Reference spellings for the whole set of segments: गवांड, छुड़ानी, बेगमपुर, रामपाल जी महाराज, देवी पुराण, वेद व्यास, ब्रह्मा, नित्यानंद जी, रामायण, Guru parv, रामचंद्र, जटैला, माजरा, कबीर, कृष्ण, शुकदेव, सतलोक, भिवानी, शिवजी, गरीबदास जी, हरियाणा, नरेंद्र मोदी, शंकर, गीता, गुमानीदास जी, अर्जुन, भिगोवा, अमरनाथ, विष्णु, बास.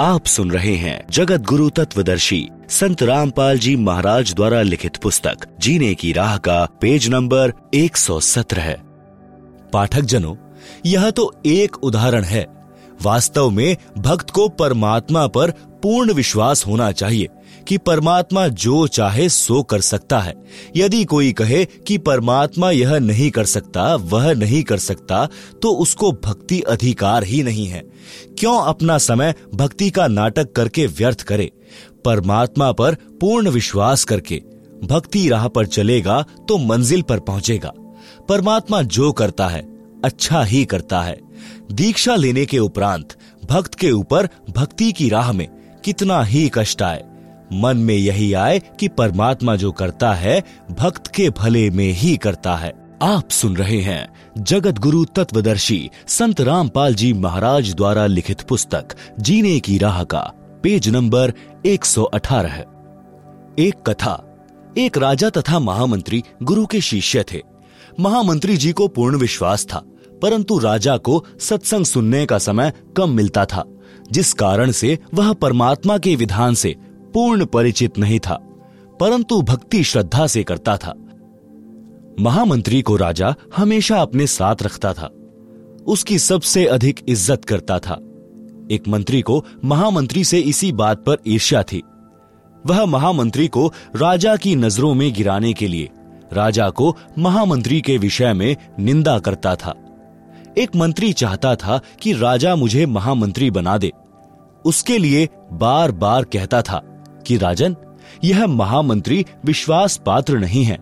आप सुन रहे हैं जगत गुरु तत्वदर्शी संत रामपाल जी महाराज द्वारा लिखित पुस्तक जीने की राह का पेज नंबर 117 है। पाठक जनों, यह तो एक उदाहरण है। वास्तव में भक्त को परमात्मा पर पूर्ण विश्वास होना चाहिए कि परमात्मा जो चाहे सो कर सकता है। यदि कोई कहे कि परमात्मा यह नहीं कर सकता, वह नहीं कर सकता, तो उसको भक्ति अधिकार ही नहीं है। क्यों अपना समय भक्ति का नाटक करके व्यर्थ करे? परमात्मा पर पूर्ण विश्वास करके भक्ति राह पर चलेगा तो मंजिल पर पहुंचेगा। परमात्मा जो करता है अच्छा ही करता है। दीक्षा लेने के उपरांत भक्त के ऊपर भक्ति की राह में कितना ही कष्ट आए, मन में यही आए कि परमात्मा जो करता है भक्त के भले में ही करता है। आप सुन रहे हैं जगत गुरु तत्वदर्शी संत रामपाल जी महाराज द्वारा लिखित पुस्तक जीने की राह का पेज नंबर 118 है। एक कथा। एक राजा तथा महामंत्री गुरु के शिष्य थे। महामंत्री जी को पूर्ण विश्वास था, परंतु राजा को सत्संग सुनने का समय कम मिलता था, जिस कारण से वह परमात्मा के विधान से पूर्ण परिचित नहीं था, परंतु भक्ति श्रद्धा से करता था। महामंत्री को राजा हमेशा अपने साथ रखता था, उसकी सबसे अधिक इज्जत करता था। एक मंत्री को महामंत्री से इसी बात पर ईर्ष्या थी। वह महामंत्री को राजा की नजरों में गिराने के लिए राजा को महामंत्री के विषय में निंदा करता था। एक मंत्री चाहता था कि राजा मुझे महामंत्री बना दे, उसके लिए बार बार कहता था कि राजन, यह महामंत्री विश्वास पात्र नहीं है,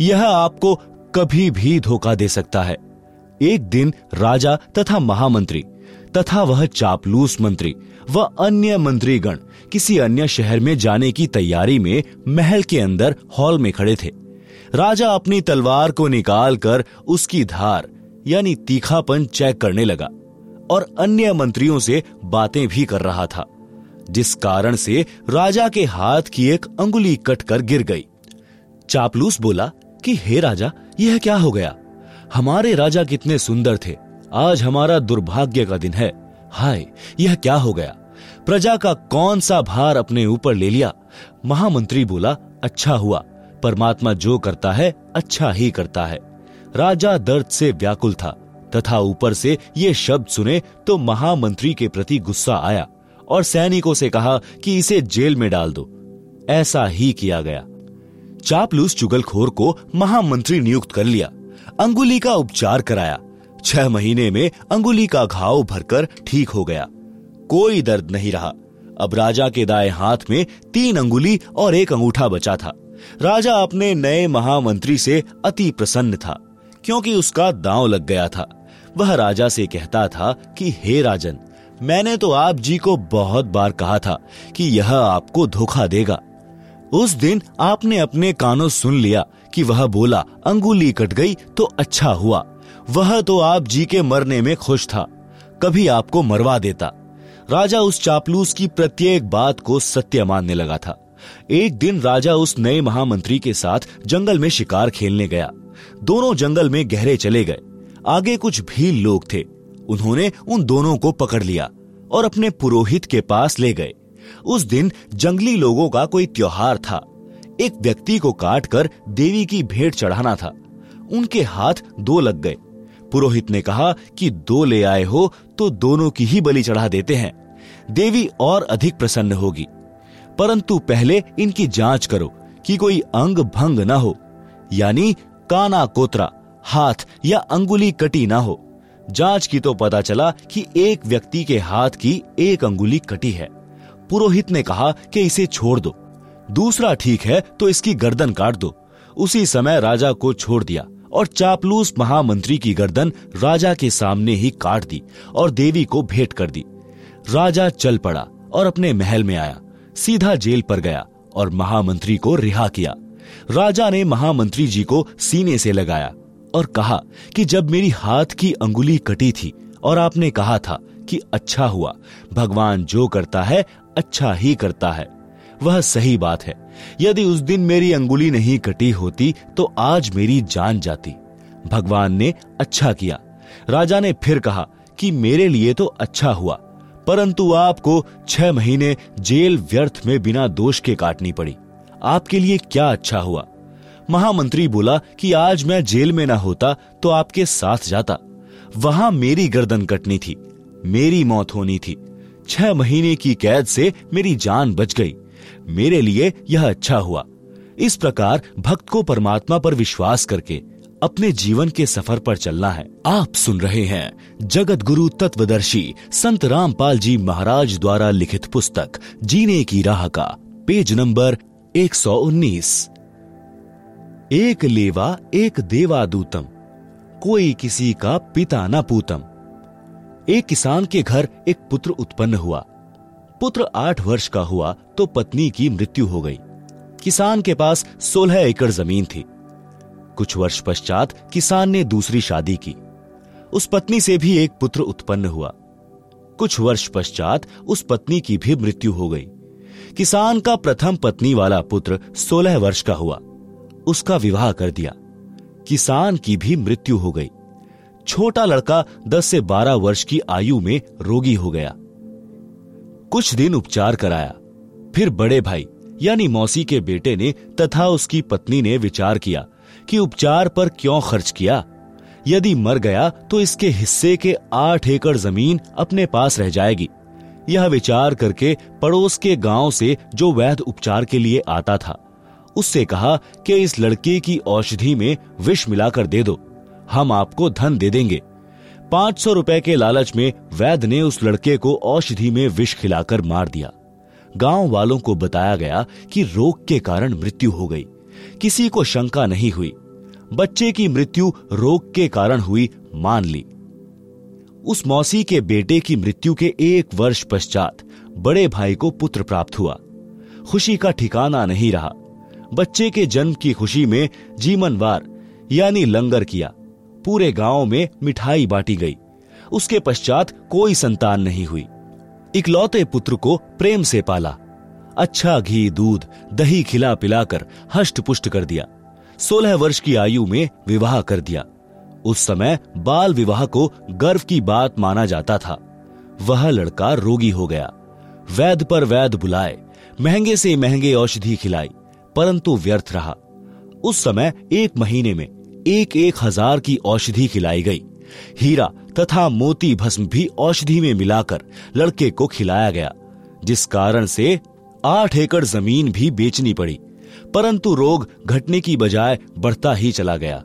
यह आपको कभी भी धोखा दे सकता है। एक दिन राजा तथा महामंत्री तथा वह चापलूस मंत्री व अन्य मंत्रीगण किसी अन्य शहर में जाने की तैयारी में महल के अंदर हॉल में खड़े थे। राजा अपनी तलवार को निकालकर उसकी धार यानी तीखापन चेक करने लगा और अन्य मंत्रियों से बातें भी कर रहा था, जिस कारण से राजा के हाथ की एक अंगुली कटकर गिर गई। चापलूस बोला कि हे राजा, यह क्या हो गया? हमारे राजा कितने सुंदर थे, आज हमारा दुर्भाग्य का दिन है। हाय, यह क्या हो गया? प्रजा का कौन सा भार अपने ऊपर ले लिया? महामंत्री बोला, अच्छा हुआ, परमात्मा जो करता है अच्छा ही करता है। राजा दर्द से व्याकुल था तथा ऊपर से ये शब्द सुने तो महामंत्री के प्रति गुस्सा आया और सैनिकों से कहा कि इसे जेल में डाल दो। ऐसा ही किया गया। चापलूस चुगलखोर को महामंत्री नियुक्त कर लिया, अंगुली का उपचार कराया। 6 महीने में अंगुली का घाव भरकर ठीक हो गया, कोई दर्द नहीं रहा। अब राजा के दाएं हाथ में 3 अंगुली और 1 अंगूठा बचा था। राजा अपने नए महामंत्री से अति प्रसन्न था, क्योंकि उसका दांव लग गया था। वह राजा से कहता था कि हे राजन, मैंने तो आप जी को बहुत बार कहा था कि यह आपको धोखा देगा। उस दिन आपने अपने कानों सुन लिया कि वह बोला अंगुली कट गई तो अच्छा हुआ। वह तो आप जी के मरने में खुश था, कभी आपको मरवा देता। राजा उस चापलूस की प्रत्येक बात को सत्य मानने लगा था। एक दिन राजा उस नए महामंत्री के साथ जंगल में शिकार खेलने गया। दोनों जंगल में गहरे चले गए। आगे कुछ भी लोग थे, उन्होंने उन दोनों को पकड़ लिया और अपने पुरोहित के पास ले गए। उस दिन जंगली लोगों का कोई त्योहार था। एक व्यक्ति को काटकर देवी की भेंट चढ़ाना था। उनके हाथ 2 लग गए। पुरोहित ने कहा कि 2 ले आए हो तो दोनों की ही बलि चढ़ा देते हैं, देवी और अधिक प्रसन्न होगी, परंतु पहले इनकी जांच करो कि कोई अंग भंग न हो, यानी काना कोतरा, हाथ या अंगुली कटी ना हो। जांच की तो पता चला कि एक व्यक्ति के हाथ की 1 अंगुली कटी है। पुरोहित ने कहा कि इसे छोड़ दो, दूसरा ठीक है तो इसकी गर्दन काट दो। उसी समय राजा को छोड़ दिया और चापलूस महामंत्री की गर्दन राजा के सामने ही काट दी और देवी को भेंट कर दी। राजा चल पड़ा और अपने महल में आया, सीधा जेल पर गया और महामंत्री को रिहा किया। राजा ने महामंत्री जी को सीने से लगाया और कहा कि जब मेरी हाथ की अंगुली कटी थी और आपने कहा था कि अच्छा हुआ, भगवान जो करता है अच्छा ही करता है, वह सही बात है। यदि उस दिन मेरी अंगुली नहीं कटी होती तो आज मेरी जान जाती, भगवान ने अच्छा किया। राजा ने फिर कहा कि मेरे लिए तो अच्छा हुआ, परंतु आपको 6 महीने जेल व्यर्थ में बिना दोष के काटनी पड़ी। आपके लिए क्या अच्छा हुआ? महामंत्री बोला कि आज मैं जेल में ना होता तो आपके साथ जाता, वहां मेरी गर्दन कटनी थी, मेरी मौत होनी थी। 6 महीने की कैद से मेरी जान बच गई, मेरे लिए यह अच्छा हुआ। इस प्रकार भक्त को परमात्मा पर विश्वास करके अपने जीवन के सफर पर चलना है। आप सुन रहे हैं जगत गुरु तत्वदर्शी संत रामपाल जी महाराज द्वारा लिखित पुस्तक जीने की राह का पेज नंबर 119। एक लेवा एक देवादूतम, कोई किसी का पिता न पूतम। एक किसान के घर एक पुत्र उत्पन्न हुआ। पुत्र 8 वर्ष का हुआ तो पत्नी की मृत्यु हो गई। किसान के पास 16 एकड़ जमीन थी। कुछ वर्ष पश्चात किसान ने दूसरी शादी की। उस पत्नी से भी एक पुत्र उत्पन्न हुआ। कुछ वर्ष पश्चात उस पत्नी की भी मृत्यु हो गई। किसान का प्रथम पत्नी वाला पुत्र 16 वर्ष का हुआ, उसका विवाह कर दिया। किसान की भी मृत्यु हो गई। छोटा लड़का 10 से 12 वर्ष की आयु में रोगी हो गया। कुछ दिन उपचार कराया। फिर बड़े भाई यानी मौसी के बेटे ने तथा उसकी पत्नी ने विचार किया कि उपचार पर क्यों खर्च किया। यदि मर गया तो इसके हिस्से के 8 एकड़ जमीन अपने पास रह जाएगी। यह विचार करके पड़ोस के गांव से जो वैद्य उपचार के लिए आता था उससे कहा कि इस लड़के की औषधि में विष मिलाकर दे दो, हम आपको धन दे देंगे। 500 रुपए के लालच में वैद्य ने उस लड़के को औषधि में विष खिलाकर मार दिया। गांव वालों को बताया गया कि रोग के कारण मृत्यु हो गई। किसी को शंका नहीं हुई। बच्चे की मृत्यु रोग के कारण हुई मान ली। उस मौसी के बेटे की मृत्यु के 1 वर्ष पश्चात बड़े भाई को पुत्र प्राप्त हुआ। खुशी का ठिकाना नहीं रहा। बच्चे के जन्म की खुशी में जीमनवार यानी लंगर किया। पूरे गांव में मिठाई बांटी गई। उसके पश्चात कोई संतान नहीं हुई। इकलौते पुत्र को प्रेम से पाला। अच्छा घी दूध दही खिला पिलाकर हष्ट पुष्ट कर दिया। 16 वर्ष की आयु में विवाह कर दिया। उस समय बाल विवाह को गर्व की बात माना जाता था। वह लड़का रोगी हो गया। वैद्य पर वैद्य बुलाए, महंगे से महंगे औषधि खिलाई, परंतु व्यर्थ रहा। उस समय 1 महीने में 1,000 की औषधि खिलाई गई। हीरा तथा मोती भस्म भी औषधि में मिलाकर लड़के को खिलाया गया, जिस कारण से 8 एकड़ जमीन भी बेचनी पड़ी, परंतु रोग घटने की बजाय बढ़ता ही चला गया।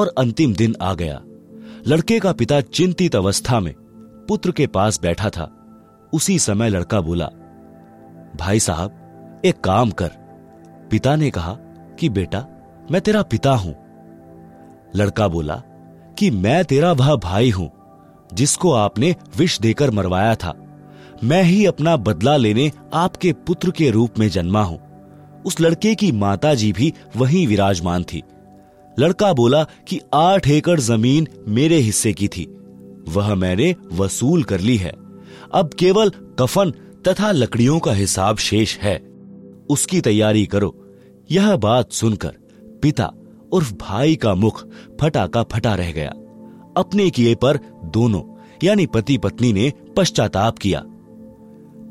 और अंतिम दिन आ गया। लड़के का पिता चिंतित अवस्था में पुत्र के पास बैठा था। उसी समय लड़का बोला, भाई साहब एक काम कर। पिता ने कहा कि बेटा मैं तेरा पिता हूं। लड़का बोला कि मैं तेरा वह भाई हूं जिसको आपने विष देकर मरवाया था। मैं ही अपना बदला लेने आपके पुत्र के रूप में जन्मा हूं। उस लड़के की माताजी भी वहीं विराजमान थी। लड़का बोला कि 8 एकड़ जमीन मेरे हिस्से की थी, वह मैंने वसूल कर ली है। अब केवल कफन तथा लकड़ियों का हिसाब शेष है, उसकी तैयारी करो। यह बात सुनकर पिता उर्फ भाई का मुख फटा का फटा रह गया। अपने किए पर दोनों यानी पति पत्नी ने पश्चाताप किया।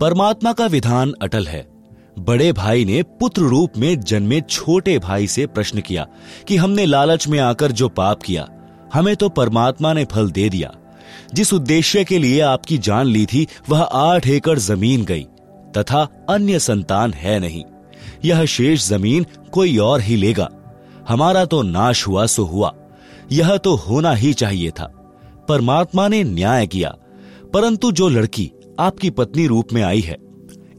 परमात्मा का विधान अटल है। बड़े भाई ने पुत्र रूप में जन्मे छोटे भाई से प्रश्न किया कि हमने लालच में आकर जो पाप किया, हमें तो परमात्मा ने फल दे दिया। जिस उद्देश्य के लिए आपकी जान ली थी वह 8 एकड़ जमीन गई तथा अन्य संतान है नहीं। यह शेष जमीन कोई और ही लेगा। हमारा तो नाश हुआ सो हुआ, यह तो होना ही चाहिए था। परमात्मा ने न्याय किया। परंतु जो लड़की आपकी पत्नी रूप में आई है,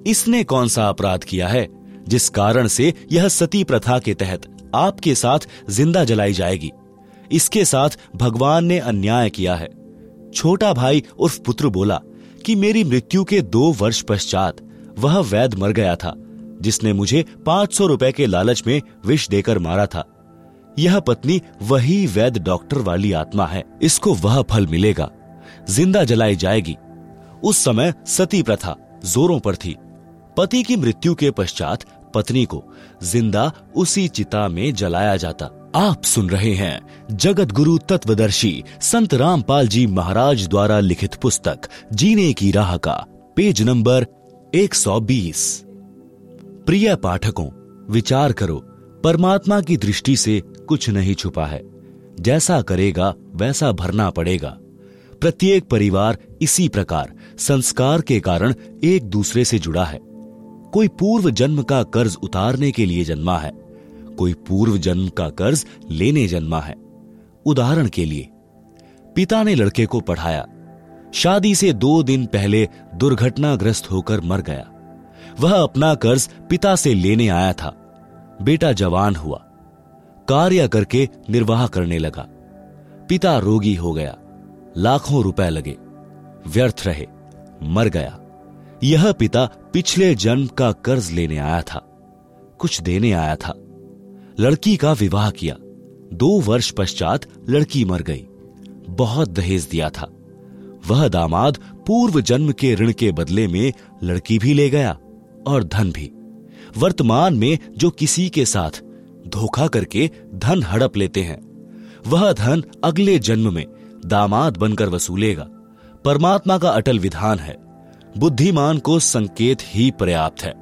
इसने कौन सा अपराध किया है जिस कारण से यह सती प्रथा के तहत आपके साथ जिंदा जलाई जाएगी? इसके साथ भगवान ने अन्याय किया है। छोटा भाई उर्फ पुत्र बोला कि मेरी मृत्यु के 2 वर्ष पश्चात वह वैद्य मर गया था जिसने मुझे 500 रुपए के लालच में विष देकर मारा था। यह पत्नी वही वैद्य डॉक्टर वाली आत्मा है, इसको वह फल मिलेगा, जिंदा जलाई जाएगी। उस समय सती प्रथा जोरों पर थी। पति की मृत्यु के पश्चात पत्नी को जिंदा उसी चिता में जलाया जाता। आप सुन रहे हैं जगत गुरु तत्वदर्शी संत रामपाल जी महाराज द्वारा लिखित पुस्तक जीने की राह का पेज नंबर 120। प्रिय पाठकों, विचार करो, परमात्मा की दृष्टि से कुछ नहीं छुपा है। जैसा करेगा वैसा भरना पड़ेगा। प्रत्येक परिवार इसी प्रकार संस्कार के कारण एक दूसरे से जुड़ा है। कोई पूर्व जन्म का कर्ज उतारने के लिए जन्मा है, कोई पूर्व जन्म का कर्ज लेने जन्मा है। उदाहरण के लिए, पिता ने लड़के को पढ़ाया, शादी से 2 दिन पहले दुर्घटनाग्रस्त होकर मर गया। वह अपना कर्ज पिता से लेने आया था। बेटा जवान हुआ, कार्य करके निर्वाह करने लगा। पिता रोगी हो गया, लाखों रुपए लगे, व्यर्थ रहे, मर गया। यह पिता पिछले जन्म का कर्ज लेने आया था, कुछ देने आया था। लड़की का विवाह किया, 2 वर्ष पश्चात लड़की मर गई। बहुत दहेज दिया था। वह दामाद पूर्व जन्म के ऋण के बदले में लड़की भी ले गया और धन भी। वर्तमान में जो किसी के साथ धोखा करके धन हड़प लेते हैं, वह धन अगले जन्म में दामाद बनकर वसूलेगा। परमात्मा का अटल विधान है। बुद्धिमान को संकेत ही पर्याप्त है।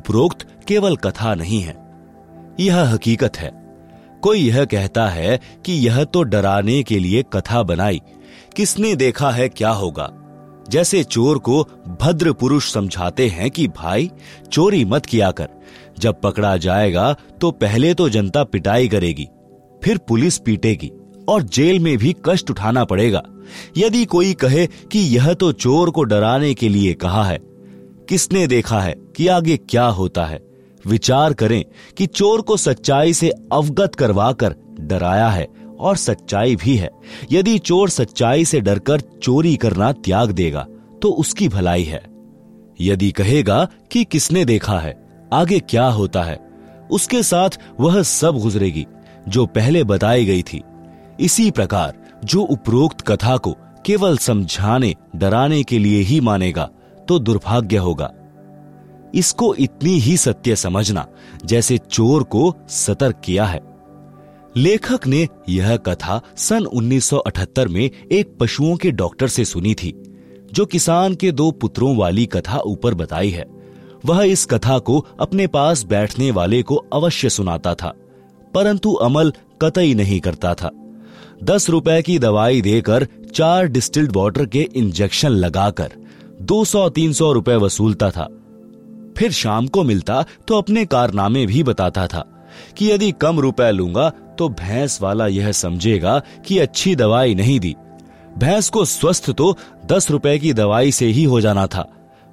उपरोक्त केवल कथा नहीं है, यह हकीकत है। कोई यह कहता है कि यह तो डराने के लिए कथा बनाई, किसने देखा है क्या होगा। जैसे चोर को भद्र पुरुष समझाते हैं कि भाई चोरी मत किया कर, जब पकड़ा जाएगा तो पहले तो जनता पिटाई करेगी, फिर पुलिस पीटेगी और जेल में भी कष्ट उठाना पड़ेगा। यदि कोई कहे कि यह तो चोर को डराने के लिए कहा है, किसने देखा है कि आगे क्या होता है। विचार करें कि चोर को सच्चाई से अवगत करवाकर डराया है और सच्चाई भी है। यदि चोर सच्चाई से डरकर चोरी करना त्याग देगा तो उसकी भलाई है। यदि कहेगा कि किसने देखा है आगे क्या होता है, उसके साथ वह सब गुजरेगी जो पहले बताई गई थी। इसी प्रकार जो उपरोक्त कथा को केवल समझाने डराने के लिए ही मानेगा तो दुर्भाग्य होगा। इसको इतनी ही सत्य समझना जैसे चोर को सतर्क किया है। लेखक ने यह कथा सन 1978 में एक पशुओं के डॉक्टर से सुनी थी, जो किसान के 2 पुत्रों वाली कथा ऊपर बताई है। वह इस कथा को अपने पास बैठने वाले को अवश्य सुनाता था, परंतु अमल कतई नहीं करता था। 10 रुपए की दवाई देकर 4 डिस्टिल्ड वाटर के इंजेक्शन लगाकर 200-300 रुपए वसूलता था। फिर शाम को मिलता तो अपने कारनामे भी बताता था कि यदि कम रुपए लूंगा तो भैंस वाला यह समझेगा कि अच्छी दवाई नहीं दी। भैंस को स्वस्थ तो 10 रुपए की दवाई से ही हो जाना था।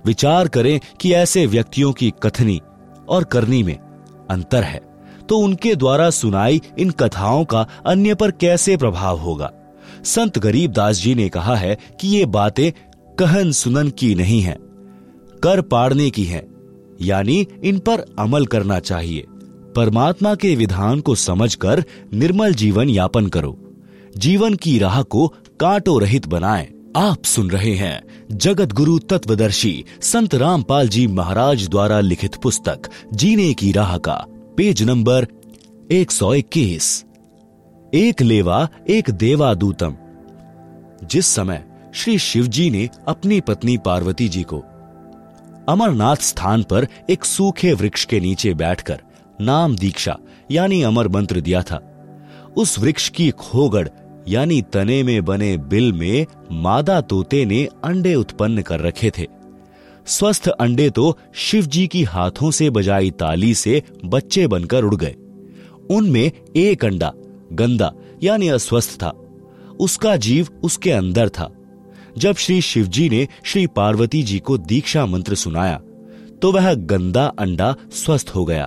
विचार करें कि ऐसे व्यक्तियों की कथनी और करनी में अंतर है तो उनके द्वारा सुनाई इन कथाओं का अन्य पर कैसे प्रभाव होगा। संत गरीबदास जी ने कहा है कि ये बातें कहन सुनन की नहीं है, कर पाड़ने की है, यानी इन पर अमल करना चाहिए। परमात्मा के विधान को समझकर निर्मल जीवन यापन करो, जीवन की राह को कांटों रहित बनाएं। आप सुन रहे हैं जगत गुरु तत्वदर्शी संत रामपाल जी महाराज द्वारा लिखित पुस्तक जीने की राह का पेज नंबर 121। एक लेवा एक देवादूतम। जिस समय श्री शिवजी ने अपनी पत्नी पार्वती जी को अमरनाथ स्थान पर एक सूखे वृक्ष के नीचे बैठकर नाम दीक्षा यानी अमर मंत्र दिया था, उस वृक्ष की खोगड़ यानी तने में बने बिल में मादा तोते ने अंडे उत्पन्न कर रखे थे। स्वस्थ अंडे तो शिवजी की हाथों से बजाई ताली से बच्चे बनकर उड़ गए। उनमें एक अंडा गंदा यानी अस्वस्थ था, उसका जीव उसके अंदर था। जब श्री शिवजी ने श्री पार्वती जी को दीक्षा मंत्र सुनाया तो वह गंदा अंडा स्वस्थ हो गया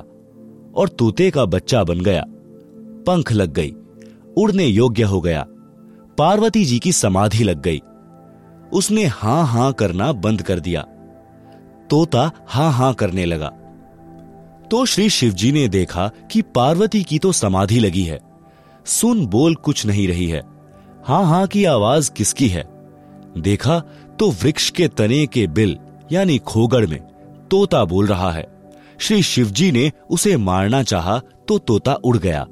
और तोते का बच्चा बन गया, पंख लग गई, उड़ने योग्य हो गया। पार्वती जी की समाधि लग गई। उसने हां हां करना बंद कर दिया। तोता हां हां करने लगा तो श्री शिवजी ने देखा कि पार्वती की तो समाधि लगी है, सुन बोल कुछ नहीं रही है, हां हां की आवाज किसकी है। देखा तो वृक्ष के तने के बिल यानी खोगड़ में तोता बोल रहा है। श्री शिवजी ने उसे मारना चाहा तो तोता उड़ गया।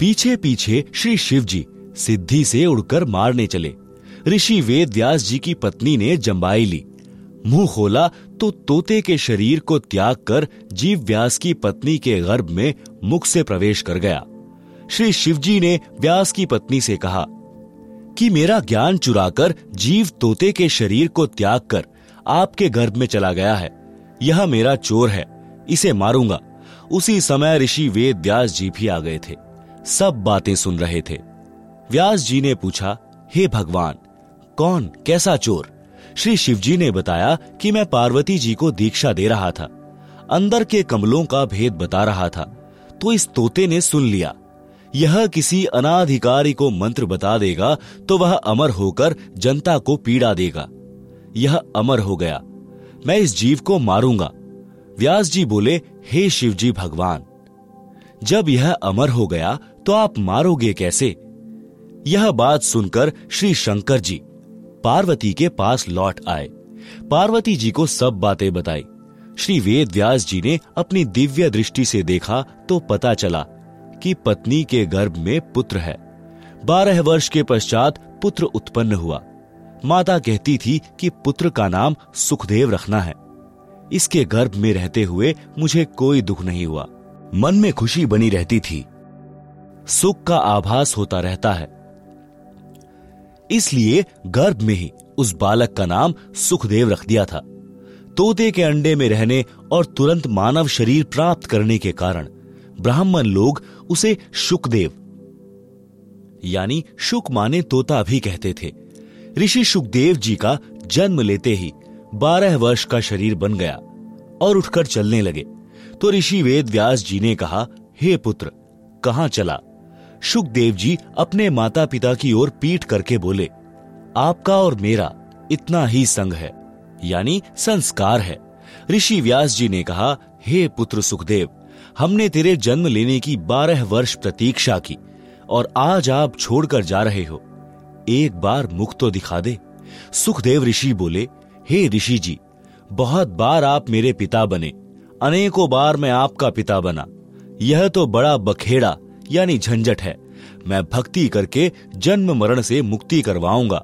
पीछे पीछे श्री शिवजी सिद्धि से उड़कर मारने चले। ऋषि वेद व्यास जी की पत्नी ने जंबाई ली, मुंह खोला तो तोते के शरीर को त्याग कर जीव व्यास की पत्नी के गर्भ में मुख से प्रवेश कर गया। श्री शिवजी ने व्यास की पत्नी से कहा कि मेरा ज्ञान चुराकर जीव तोते के शरीर को त्याग कर आपके गर्भ में चला गया है। यह मेरा चोर है, इसे मारूंगा। उसी समय ऋषि वेद व्यास जी भी आ गए थे, सब बातें सुन रहे थे। व्यास जी ने पूछा, हे भगवान, कौन कैसा चोर? श्री शिवजी ने बताया कि मैं पार्वती जी को दीक्षा दे रहा था, अंदर के कमलों का भेद बता रहा था, तो इस तोते ने सुन लिया। यह किसी अनाधिकारी को मंत्र बता देगा तो वह अमर होकर जनता को पीड़ा देगा। यह अमर हो गया, मैं इस जीव को मारूंगा। व्यास जी बोले, हे शिवजी भगवान, जब यह अमर हो गया तो आप मारोगे कैसे? यह बात सुनकर श्री शंकर जी पार्वती के पास लौट आए। पार्वती जी को सब बातें बताई। श्री वेद व्यास जी ने अपनी दिव्य दृष्टि से देखा तो पता चला कि पत्नी के गर्भ में पुत्र है। 12 वर्ष के पश्चात पुत्र उत्पन्न हुआ। माता कहती थी कि पुत्र का नाम सुखदेव रखना है। इसके गर्भ में रहते हुए मुझे कोई दुख नहीं हुआ, मन में खुशी बनी रहती थी, सुख का आभास होता रहता है। इसलिए गर्भ में ही उस बालक का नाम सुखदेव रख दिया था। तोते के अंडे में रहने और तुरंत मानव शरीर प्राप्त करने के कारण ब्राह्मण लोग उसे शुकदेव यानी शुक माने तोता भी कहते थे। ऋषि शुकदेव जी का जन्म लेते ही 12 वर्ष का शरीर बन गया और उठकर चलने लगे तो ऋषि वेद व्यास जी ने कहा, हे पुत्र, कहां चला? शुकदेव जी अपने माता पिता की ओर पीठ करके बोले, आपका और मेरा इतना ही संग है, यानी संस्कार है। ऋषि व्यास जी ने कहा, हे पुत्र सुखदेव, हमने तेरे जन्म लेने की 12 वर्ष प्रतीक्षा की और आज आप छोड़कर जा रहे हो। एक बार मुख तो दिखा दे। सुखदेव ऋषि बोले, हे ऋषि जी, बहुत बार आप मेरे पिता बने, अनेकों बार मैं आपका पिता बना। यह तो बड़ा बखेड़ा यानी झंझट है। मैं भक्ति करके जन्म मरण से मुक्ति करवाऊंगा।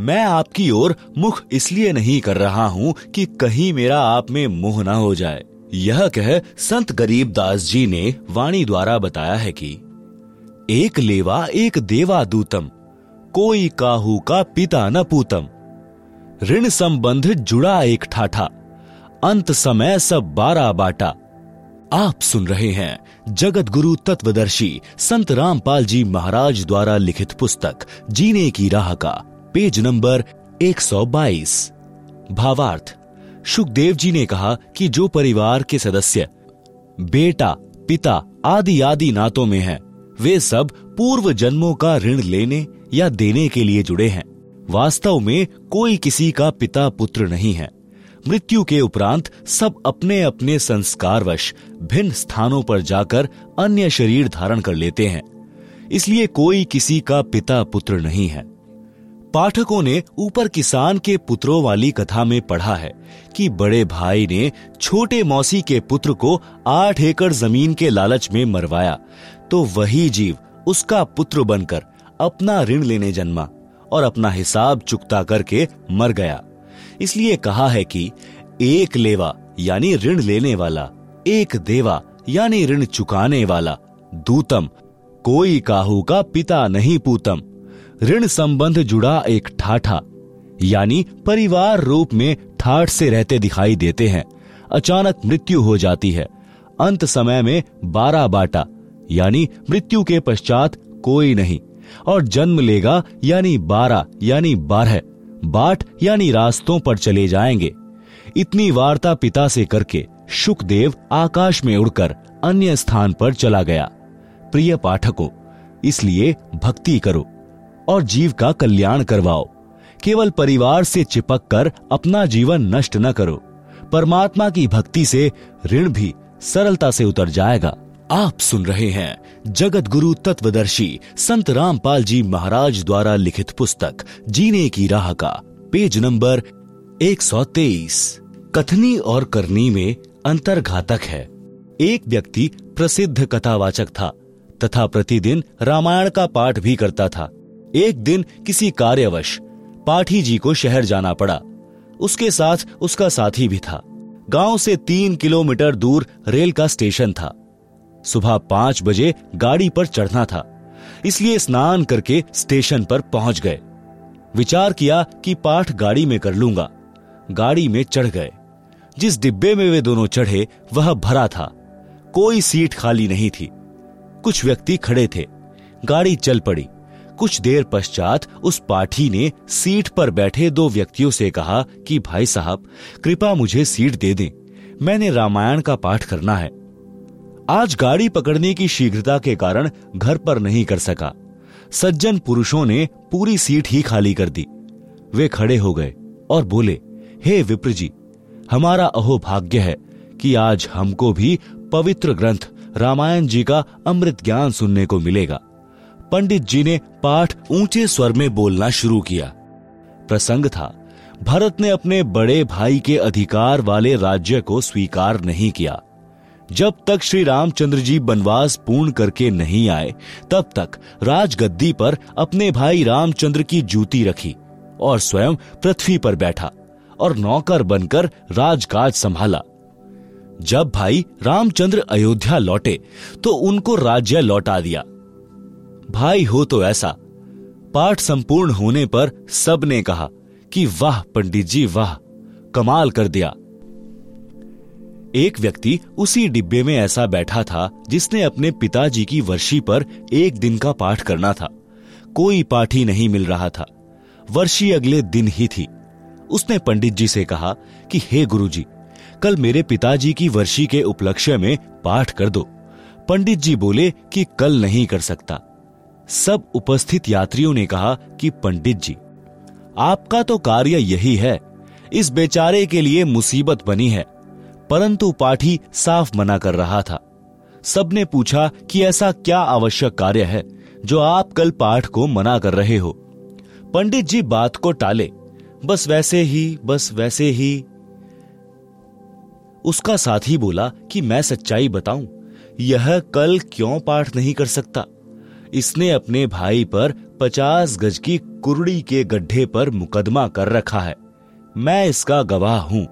मैं आपकी ओर मुख इसलिए नहीं कर रहा हूं कि कहीं मेरा आप में मोह ना हो जाए। यह कह संत गरीबदास जी ने वाणी द्वारा बताया है कि एक लेवा एक देवा दूतम, कोई काहू का पिता न पूतम। ऋण संबंध जुड़ा एक ठाठा, अंत समय सब 12 बाटा। आप सुन रहे हैं जगत गुरु तत्वदर्शी संत रामपाल जी महाराज द्वारा लिखित पुस्तक जीने की राह का पेज नंबर 122। भावार्थ: शुकदेव जी ने कहा कि जो परिवार के सदस्य बेटा, पिता आदि आदि नातों में हैं, वे सब पूर्व जन्मों का ऋण लेने या देने के लिए जुड़े हैं। वास्तव में कोई किसी का पिता पुत्र नहीं है। मृत्यु के उपरांत सब अपने अपने संस्कारवश भिन्न स्थानों पर जाकर अन्य शरीर धारण कर लेते हैं, इसलिए कोई किसी का पिता पुत्र नहीं है। पाठकों ने ऊपर किसान के पुत्रों वाली कथा में पढ़ा है कि बड़े भाई ने छोटे मौसी के पुत्र को 8 एकड़ जमीन के लालच में मरवाया तो वही जीव उसका पुत्र बनकर अपना ऋण लेने जन्मा और अपना हिसाब चुकता करके मर गया। इसलिए कहा है कि एक लेवा यानी ऋण लेने वाला, एक देवा यानी ऋण चुकाने वाला, दूतम कोई काहू का पिता नहीं पूतम। ऋण संबंध जुड़ा एक ठाठा यानी परिवार रूप में ठाठ से रहते दिखाई देते हैं। अचानक मृत्यु हो जाती है। अंत समय में 12 बाटा यानी मृत्यु के पश्चात कोई नहीं और जन्म लेगा यानी 12 यानी 12 बाट यानी रास्तों पर चले जाएंगे। इतनी वार्ता पिता से करके शुकदेव आकाश में उड़कर अन्य स्थान पर चला गया। प्रिय पाठकों, इसलिए भक्ति करो और जीव का कल्याण करवाओ। केवल परिवार से चिपक कर अपना जीवन नष्ट न करो। परमात्मा की भक्ति से ऋण भी सरलता से उतर जाएगा। आप सुन रहे हैं जगत गुरु तत्वदर्शी संत रामपाल जी महाराज द्वारा लिखित पुस्तक जीने की राह का पेज नंबर 123। कथनी और करनी में अंतर घातक है। एक व्यक्ति प्रसिद्ध कथावाचक था तथा प्रतिदिन रामायण का पाठ भी करता था। एक दिन किसी कार्यवश पाठी जी को शहर जाना पड़ा। उसके साथ उसका साथी भी था। गांव से 3 किलोमीटर दूर रेल का स्टेशन था। सुबह 5 बजे गाड़ी पर चढ़ना था, इसलिए स्नान करके स्टेशन पर पहुंच गए। विचार किया कि पाठ गाड़ी में कर लूंगा। गाड़ी में चढ़ गए। जिस डिब्बे में वे दोनों चढ़े वह भरा था, कोई सीट खाली नहीं थी। कुछ व्यक्ति खड़े थे। गाड़ी चल पड़ी। कुछ देर पश्चात उस पाठी ने सीट पर बैठे 2 व्यक्तियों से कहा कि भाई साहब, कृपया मुझे सीट दे दें, मैंने रामायण का पाठ करना है। आज गाड़ी पकड़ने की शीघ्रता के कारण घर पर नहीं कर सका। सज्जन पुरुषों ने पूरी सीट ही खाली कर दी। वे खड़े हो गए और बोले, हे विप्र जी, हमारा अहो भाग्य है कि आज हमको भी पवित्र ग्रंथ रामायण जी का अमृत ज्ञान सुनने को मिलेगा। पंडित जी ने पाठ ऊंचे स्वर में बोलना शुरू किया। प्रसंग था, भरत ने अपने बड़े भाई के अधिकार वाले राज्य को स्वीकार नहीं किया। जब तक श्री रामचंद्र जी बनवास पूर्ण करके नहीं आए, तब तक राजगद्दी पर अपने भाई रामचंद्र की जूती रखी और स्वयं पृथ्वी पर बैठा और नौकर बनकर राजकाज संभाला। जब भाई रामचंद्र अयोध्या लौटे तो उनको राज्य लौटा दिया। भाई हो तो ऐसा। पाठ संपूर्ण होने पर सबने कहा कि वाह पंडित जी वाह, कमाल कर दिया। एक व्यक्ति उसी डिब्बे में ऐसा बैठा था जिसने अपने पिताजी की वर्षी पर एक दिन का पाठ करना था। कोई पाठी नहीं मिल रहा था। वर्षी अगले दिन ही थी। उसने पंडित जी से कहा कि हे गुरुजी, कल मेरे पिताजी की वर्षी के उपलक्ष्य में पाठ कर दो। पंडित जी बोले कि कल नहीं कर सकता। सब उपस्थित यात्रियों ने कहा कि पंडित जी, आपका तो कार्य यही है, इस बेचारे के लिए मुसीबत बनी है। परंतु पाठी साफ मना कर रहा था। सबने पूछा कि ऐसा क्या आवश्यक कार्य है जो आप कल पाठ को मना कर रहे हो। पंडित जी बात को टाले, बस वैसे ही। उसका साथी बोला कि मैं सच्चाई बताऊं, यह कल क्यों पाठ नहीं कर सकता? इसने अपने भाई पर 50 गज की कुरड़ी के गड्ढे पर मुकदमा कर रखा है। मैं इसका गवाह हूं,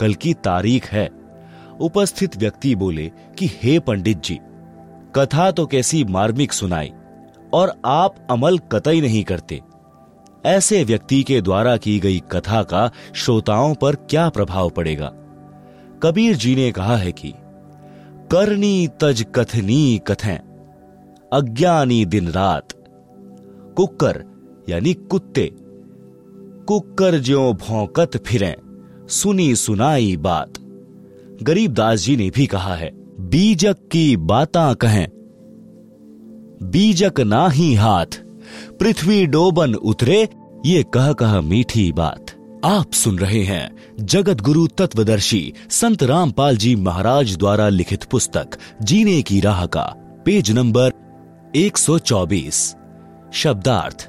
कल की तारीख है। उपस्थित व्यक्ति बोले कि हे पंडित जी, कथा तो कैसी मार्मिक सुनाई और आप अमल कतई नहीं करते। ऐसे व्यक्ति के द्वारा की गई कथा का श्रोताओं पर क्या प्रभाव पड़ेगा? कबीर जी ने कहा है कि करनी तज कथनी कथें, अज्ञानी दिन रात। कुक्कर यानी कुत्ते, कुक्कर ज्यों भौंकत फिरें, सुनी सुनाई बात। गरीबदास जी ने भी कहा है, बीजक की बातां कहें, बीजक नाही हाथ, पृथ्वी डोबन उतरे, ये कह मीठी बात। आप सुन रहे हैं जगत गुरु तत्वदर्शी संत रामपाल जी महाराज द्वारा लिखित पुस्तक जीने की राह का पेज नंबर 124। शब्दार्थ,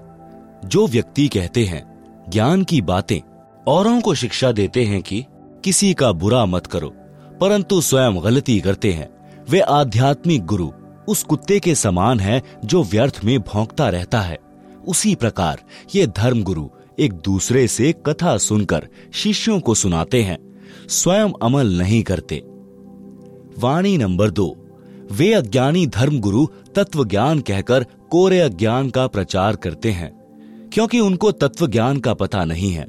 जो व्यक्ति कहते हैं ज्ञान की बातें औरों को शिक्षा देते हैं कि किसी का बुरा मत करो, परंतु स्वयं गलती करते हैं, वे आध्यात्मिक गुरु उस कुत्ते के समान है जो व्यर्थ में भौंकता रहता है। उसी प्रकार ये धर्म गुरु एक दूसरे से कथा सुनकर शिष्यों को सुनाते हैं, स्वयं अमल नहीं करते। वाणी नंबर 2, वे अज्ञानी धर्म गुरु तत्व ज्ञान कहकर कोरे अज्ञान का प्रचार करते हैं, क्योंकि उनको तत्व ज्ञान का पता नहीं है।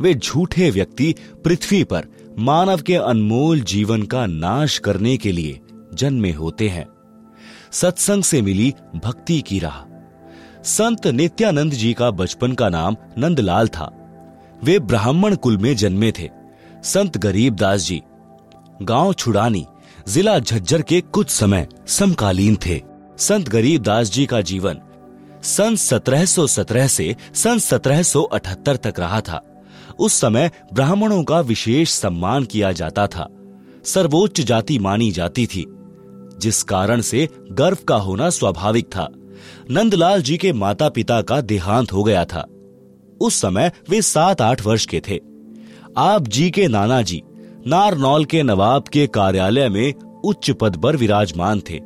वे झूठे व्यक्ति पृथ्वी पर मानव के अनमोल जीवन का नाश करने के लिए जन्मे होते हैं। सत्संग से मिली भक्ति की राह। संत नित्यानंद जी का बचपन का नाम नंदलाल था। वे ब्राह्मण कुल में जन्मे थे। संत गरीबदास जी गांव छुड़ानी जिला झज्जर के कुछ समय समकालीन थे। संत गरीबदास जी का जीवन सन 1717 से सन 1778 तक रहा था। उस समय ब्राह्मणों का विशेष सम्मान किया जाता था, सर्वोच्च जाति मानी जाती थी, जिस कारण से गर्व का होना स्वाभाविक था। नंदलाल जी के माता पिता का देहांत हो गया था। उस समय वे 7-8 वर्ष के थे। आप जी के नाना जी नारनौल के नवाब के कार्यालय में उच्च पद पर विराजमान थे।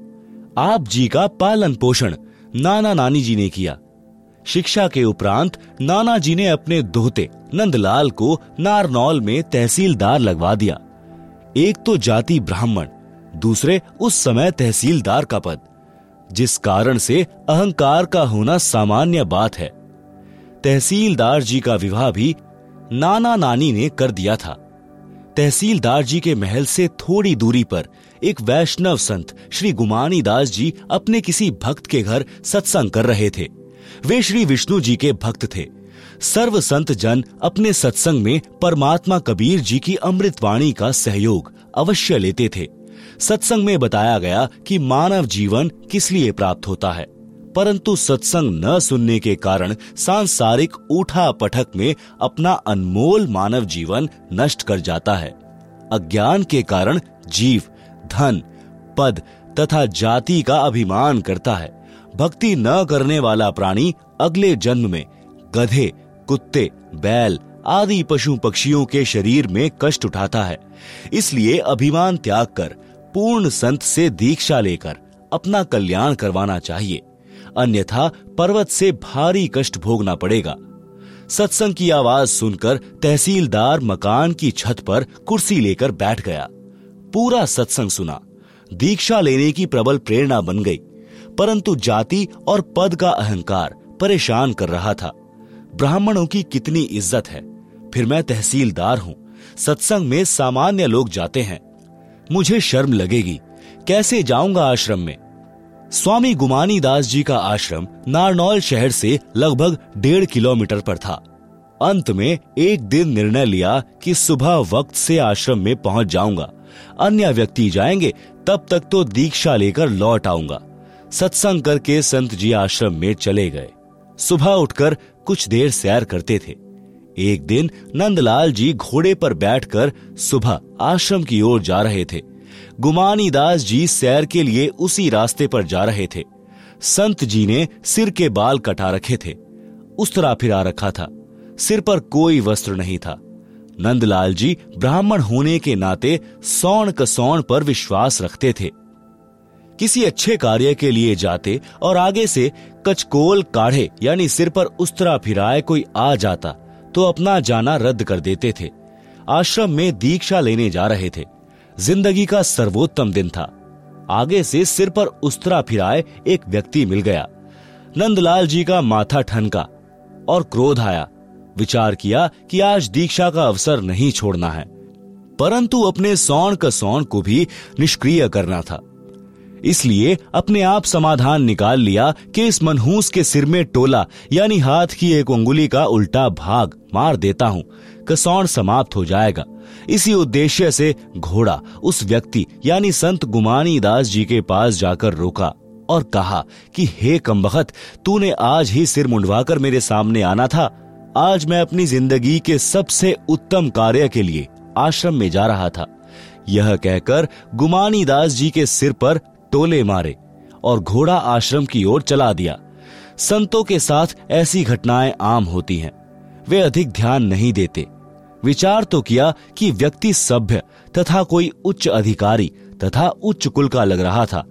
आप जी का पालन पोषण नाना नानी जी ने किया। शिक्षा के उपरांत नाना जी ने अपने दोहते नंदलाल को नारनौल में तहसीलदार लगवा दिया। एक तो जाति ब्राह्मण, दूसरे उस समय तहसीलदार का पद, जिस कारण से अहंकार का होना सामान्य बात है। तहसीलदार जी का विवाह भी नाना नानी ने कर दिया था। तहसीलदार जी के महल से थोड़ी दूरी पर एक वैष्णव संत श्री गुमानीदास जी अपने किसी भक्त के घर सत्संग कर रहे थे। वे श्री विष्णु जी के भक्त थे। सर्व संत जन अपने सत्संग में परमात्मा कबीर जी की अमृतवाणी का सहयोग अवश्य लेते थे। सत्संग में बताया गया कि मानव जीवन किस लिए प्राप्त होता है, परंतु सत्संग न सुनने के कारण सांसारिक उठा पटक में अपना अनमोल मानव जीवन नष्ट कर जाता है। अज्ञान के कारण जीव धन पद तथा जाति का अभिमान करता है। भक्ति न करने वाला प्राणी अगले जन्म में गधे, कुत्ते, बैल आदि पशु पक्षियों के शरीर में कष्ट उठाता है। इसलिए अभिमान त्याग कर पूर्ण संत से दीक्षा लेकर अपना कल्याण करवाना चाहिए, अन्यथा पर्वत से भारी कष्ट भोगना पड़ेगा। सत्संग की आवाज सुनकर तहसीलदार मकान की छत पर कुर्सी लेकर बैठ गया। पूरा सत्संग सुना। दीक्षा लेने की प्रबल प्रेरणा बन गई, परंतु जाति और पद का अहंकार परेशान कर रहा था। ब्राह्मणों की कितनी इज्जत है, फिर मैं तहसीलदार हूँ, सत्संग में सामान्य लोग जाते हैं, मुझे शर्म लगेगी, कैसे जाऊंगा आश्रम में। स्वामी गुमानीदास जी का आश्रम नारनौल शहर से लगभग 1.5 किलोमीटर पर था। अंत में एक दिन निर्णय लिया कि सुबह वक्त से आश्रम में पहुंच जाऊंगा, अन्य व्यक्ति जाएंगे, तब तक तो दीक्षा लेकर लौट आऊंगा। सत्संग करके संत जी आश्रम में चले गए। सुबह उठकर कुछ देर सैर करते थे। एक दिन नंदलाल जी घोड़े पर बैठकर सुबह आश्रम की ओर जा रहे थे। गुमानीदास जी सैर के लिए उसी रास्ते पर जा रहे थे। संत जी ने सिर के बाल कटा रखे थे, उस्तरा फिरा रखा था, सिर पर कोई वस्त्र नहीं था। नंदलाल जी ब्राह्मण होने के नाते सौण कसौण पर विश्वास रखते थे। किसी अच्छे कार्य के लिए जाते और आगे से कचकोल काढ़े यानी सिर पर उस्तरा फिराए कोई आ जाता तो अपना जाना रद्द कर देते थे। आश्रम में दीक्षा लेने जा रहे थे। जिंदगी का सर्वोत्तम दिन था। आगे से सिर पर उस्तरा फिराए एक व्यक्ति मिल गया। नंदलाल जी का माथा ठनका और क्रोध आया। विचार किया कि आज दीक्षा का अवसर नहीं छोड़ना है, परंतु अपने सौण कसौण को भी निष्क्रिय करना था। इसलिए अपने आप समाधान निकाल लिया कि इस मनहूस के सिर में टोला यानी हाथ की एक उंगुली का उल्टा भाग मार देता हूँ, कसौण समाप्त हो जाएगा। इसी उद्देश्य से घोड़ा उस व्यक्ति यानी संत गुमानीदास जी के पास जाकर रोका और कहा कि हे कमबख्त, तूने आज ही सिर मुंडवाकर मेरे सामने आना था। आज मैं अपनी जिंदगी के सबसे उत्तम कार्य के लिए आश्रम में जा रहा था। यह कहकर गुमानीदास जी के सिर पर टोले मारे और घोड़ा आश्रम की ओर चला दिया। संतों के साथ ऐसी घटनाएं आम होती हैं, वे अधिक ध्यान नहीं देते। विचार तो किया कि व्यक्ति सभ्य तथा कोई उच्च अधिकारी तथा उच्च कुल का लग रहा था।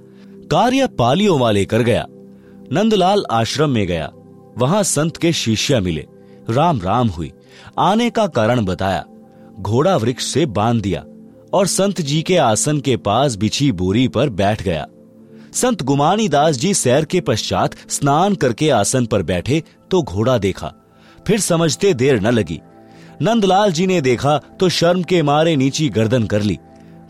कार्य पालियों वाले कर गया। नंदलाल आश्रम में गया। वहां संत के शिष्य मिले, राम राम हुई। आने का कारण बताया। घोड़ा वृक्ष से बांध दिया और संत जी के आसन के पास बिछी बोरी पर बैठ गया। संत गुमानीदास जी सैर के पश्चात स्नान करके आसन पर बैठे तो घोड़ा देखा, फिर समझते देर न लगी। नंदलाल जी ने देखा तो शर्म के मारे नीची गर्दन कर ली।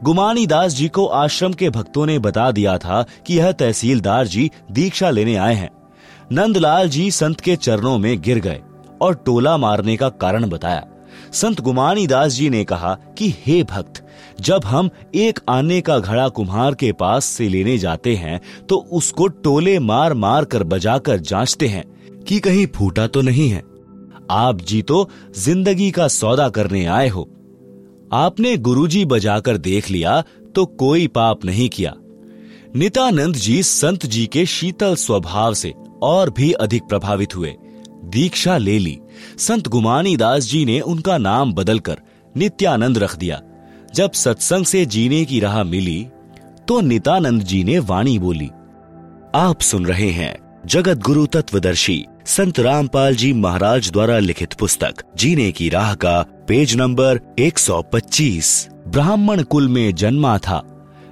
गुमानीदास जी को आश्रम के भक्तों ने बता दिया था कि यह तहसीलदार जी दीक्षा लेने आए हैं। नंदलाल जी संत के चरणों में गिर गए और टोला मारने का कारण बताया। संत गुमानीदास जी ने कहा कि हे भक्त, जब हम एक आने का घड़ा कुम्हार के पास से लेने जाते हैं तो उसको टोले मार मार कर बजाकर जांचते हैं कि कहीं फूटा तो नहीं है। आप जी तो जिंदगी का सौदा करने आए हो। आपने गुरुजी बजाकर देख लिया तो कोई पाप नहीं किया। नित्यानंद जी संत जी के शीतल स्वभाव से और भी अधिक प्रभावित हुए। दीक्षा ले ली। संत गुमानीदास जी ने उनका नाम बदलकर नित्यानंद रख दिया। जब सत्संग से जीने की राह मिली तो नित्यानंद जी ने वाणी बोली। आप सुन रहे हैं जगत गुरु तत्वदर्शी संत रामपाल जी महाराज द्वारा लिखित पुस्तक जीने की राह का पेज नंबर 125। ब्राह्मण कुल में जन्मा था,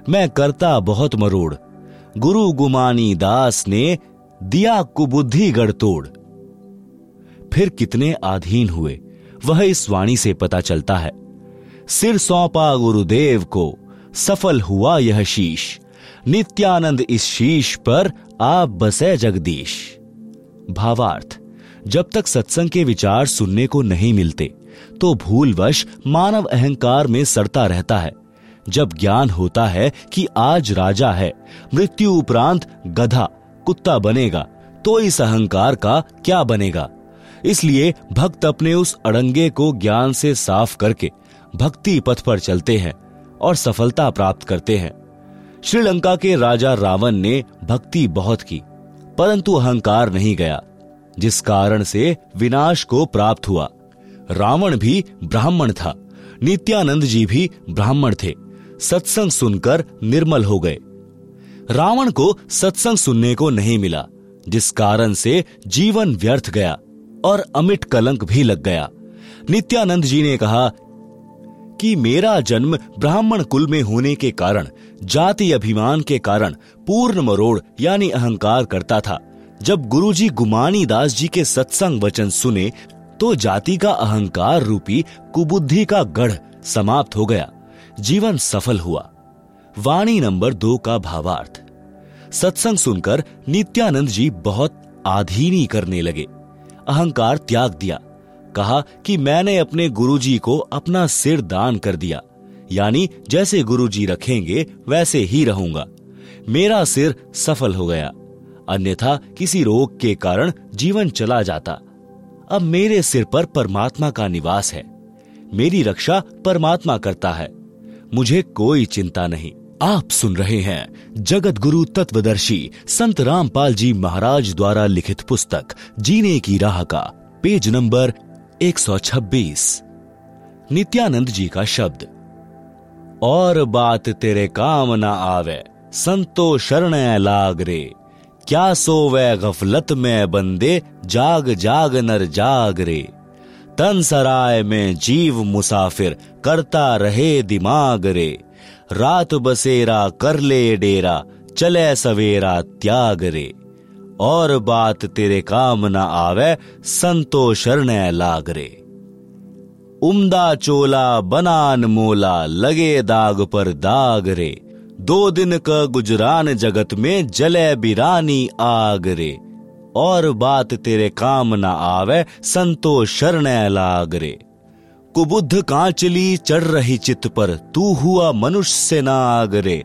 मैं करता बहुत मरोड़, गुरु गुमानीदास ने दिया कुबुद्धि गढ़ तोड़। फिर कितने आधीन हुए वह इस वाणी से पता चलता है। सिर सौंपा गुरुदेव को, सफल हुआ यह शीश, नित्यानंद इस शीश पर आप बसे जगदीश। भावार्थ: जब तक सत्संग के विचार सुनने को नहीं मिलते तो भूलवश मानव अहंकार में सड़ता रहता है। जब ज्ञान होता है कि आज राजा है, मृत्यु उपरांत गधा कुत्ता बनेगा, तो इस अहंकार का क्या बनेगा। इसलिए भक्त अपने उस अड़ंगे को ज्ञान से साफ करके भक्ति पथ पर चलते हैं और सफलता प्राप्त करते हैं। श्रीलंका के राजा रावण ने भक्ति बहुत की परंतु अहंकार नहीं गया, जिस कारण से विनाश को प्राप्त हुआ। रावण भी ब्राह्मण था, नित्यानंद जी भी ब्राह्मण थे, सत्संग सुनकर निर्मल हो गए। रावण को सत्संग सुनने को नहीं मिला, जिस कारण से जीवन व्यर्थ गया और अमिट कलंक भी लग गया। नित्यानंद जी ने कहा कि मेरा जन्म ब्राह्मण कुल में होने के कारण, जाति अभिमान के कारण पूर्ण मरोड़ यानी अहंकार करता था। जब गुरुजी गुमानीदास जी के सत्संग वचन सुने तो जाति का अहंकार रूपी कुबुद्धि का गढ़ समाप्त हो गया, जीवन सफल हुआ। वाणी नंबर 2 का भावार्थ: सत्संग सुनकर नित्यानंद जी बहुत आधीनी करने लगे, अहंकार त्याग दिया। कहा कि मैंने अपने गुरुजी को अपना सिर दान कर दिया, यानी जैसे गुरुजी रखेंगे वैसे ही रहूंगा। मेरा सिर सफल हो गया, अन्यथा किसी रोग के कारण जीवन चला जाता। अब मेरे सिर पर परमात्मा का निवास है, मेरी रक्षा परमात्मा करता है, मुझे कोई चिंता नहीं। आप सुन रहे हैं जगत गुरु तत्वदर्शी संत रामपाल जी महाराज द्वारा लिखित पुस्तक जीने की राह का पेज नंबर 126। नित्यानंद जी का शब्द: और बात तेरे काम ना आवे, संतो शरण लाग रे, क्या सोवे गफलत में बंदे, जाग जाग नर जाग रे। तन सराय में जीव मुसाफिर, करता रहे दिमाग रे। रात बसेरा कर ले डेरा, चले सवेरा त्याग रे। और बात तेरे काम न आवे, संतो शरण लाग रे। उम्दा चोला बनान मोला, लगे दाग पर दाग रे। दो दिन का गुजरान जगत में, जले बिरानी आग रे। और बात तेरे काम न आवे, संतो शरण लाग रे। कुबुद्ध कांचली चढ़ रही चित्त पर, तू हुआ मनुष्य से नाग रे।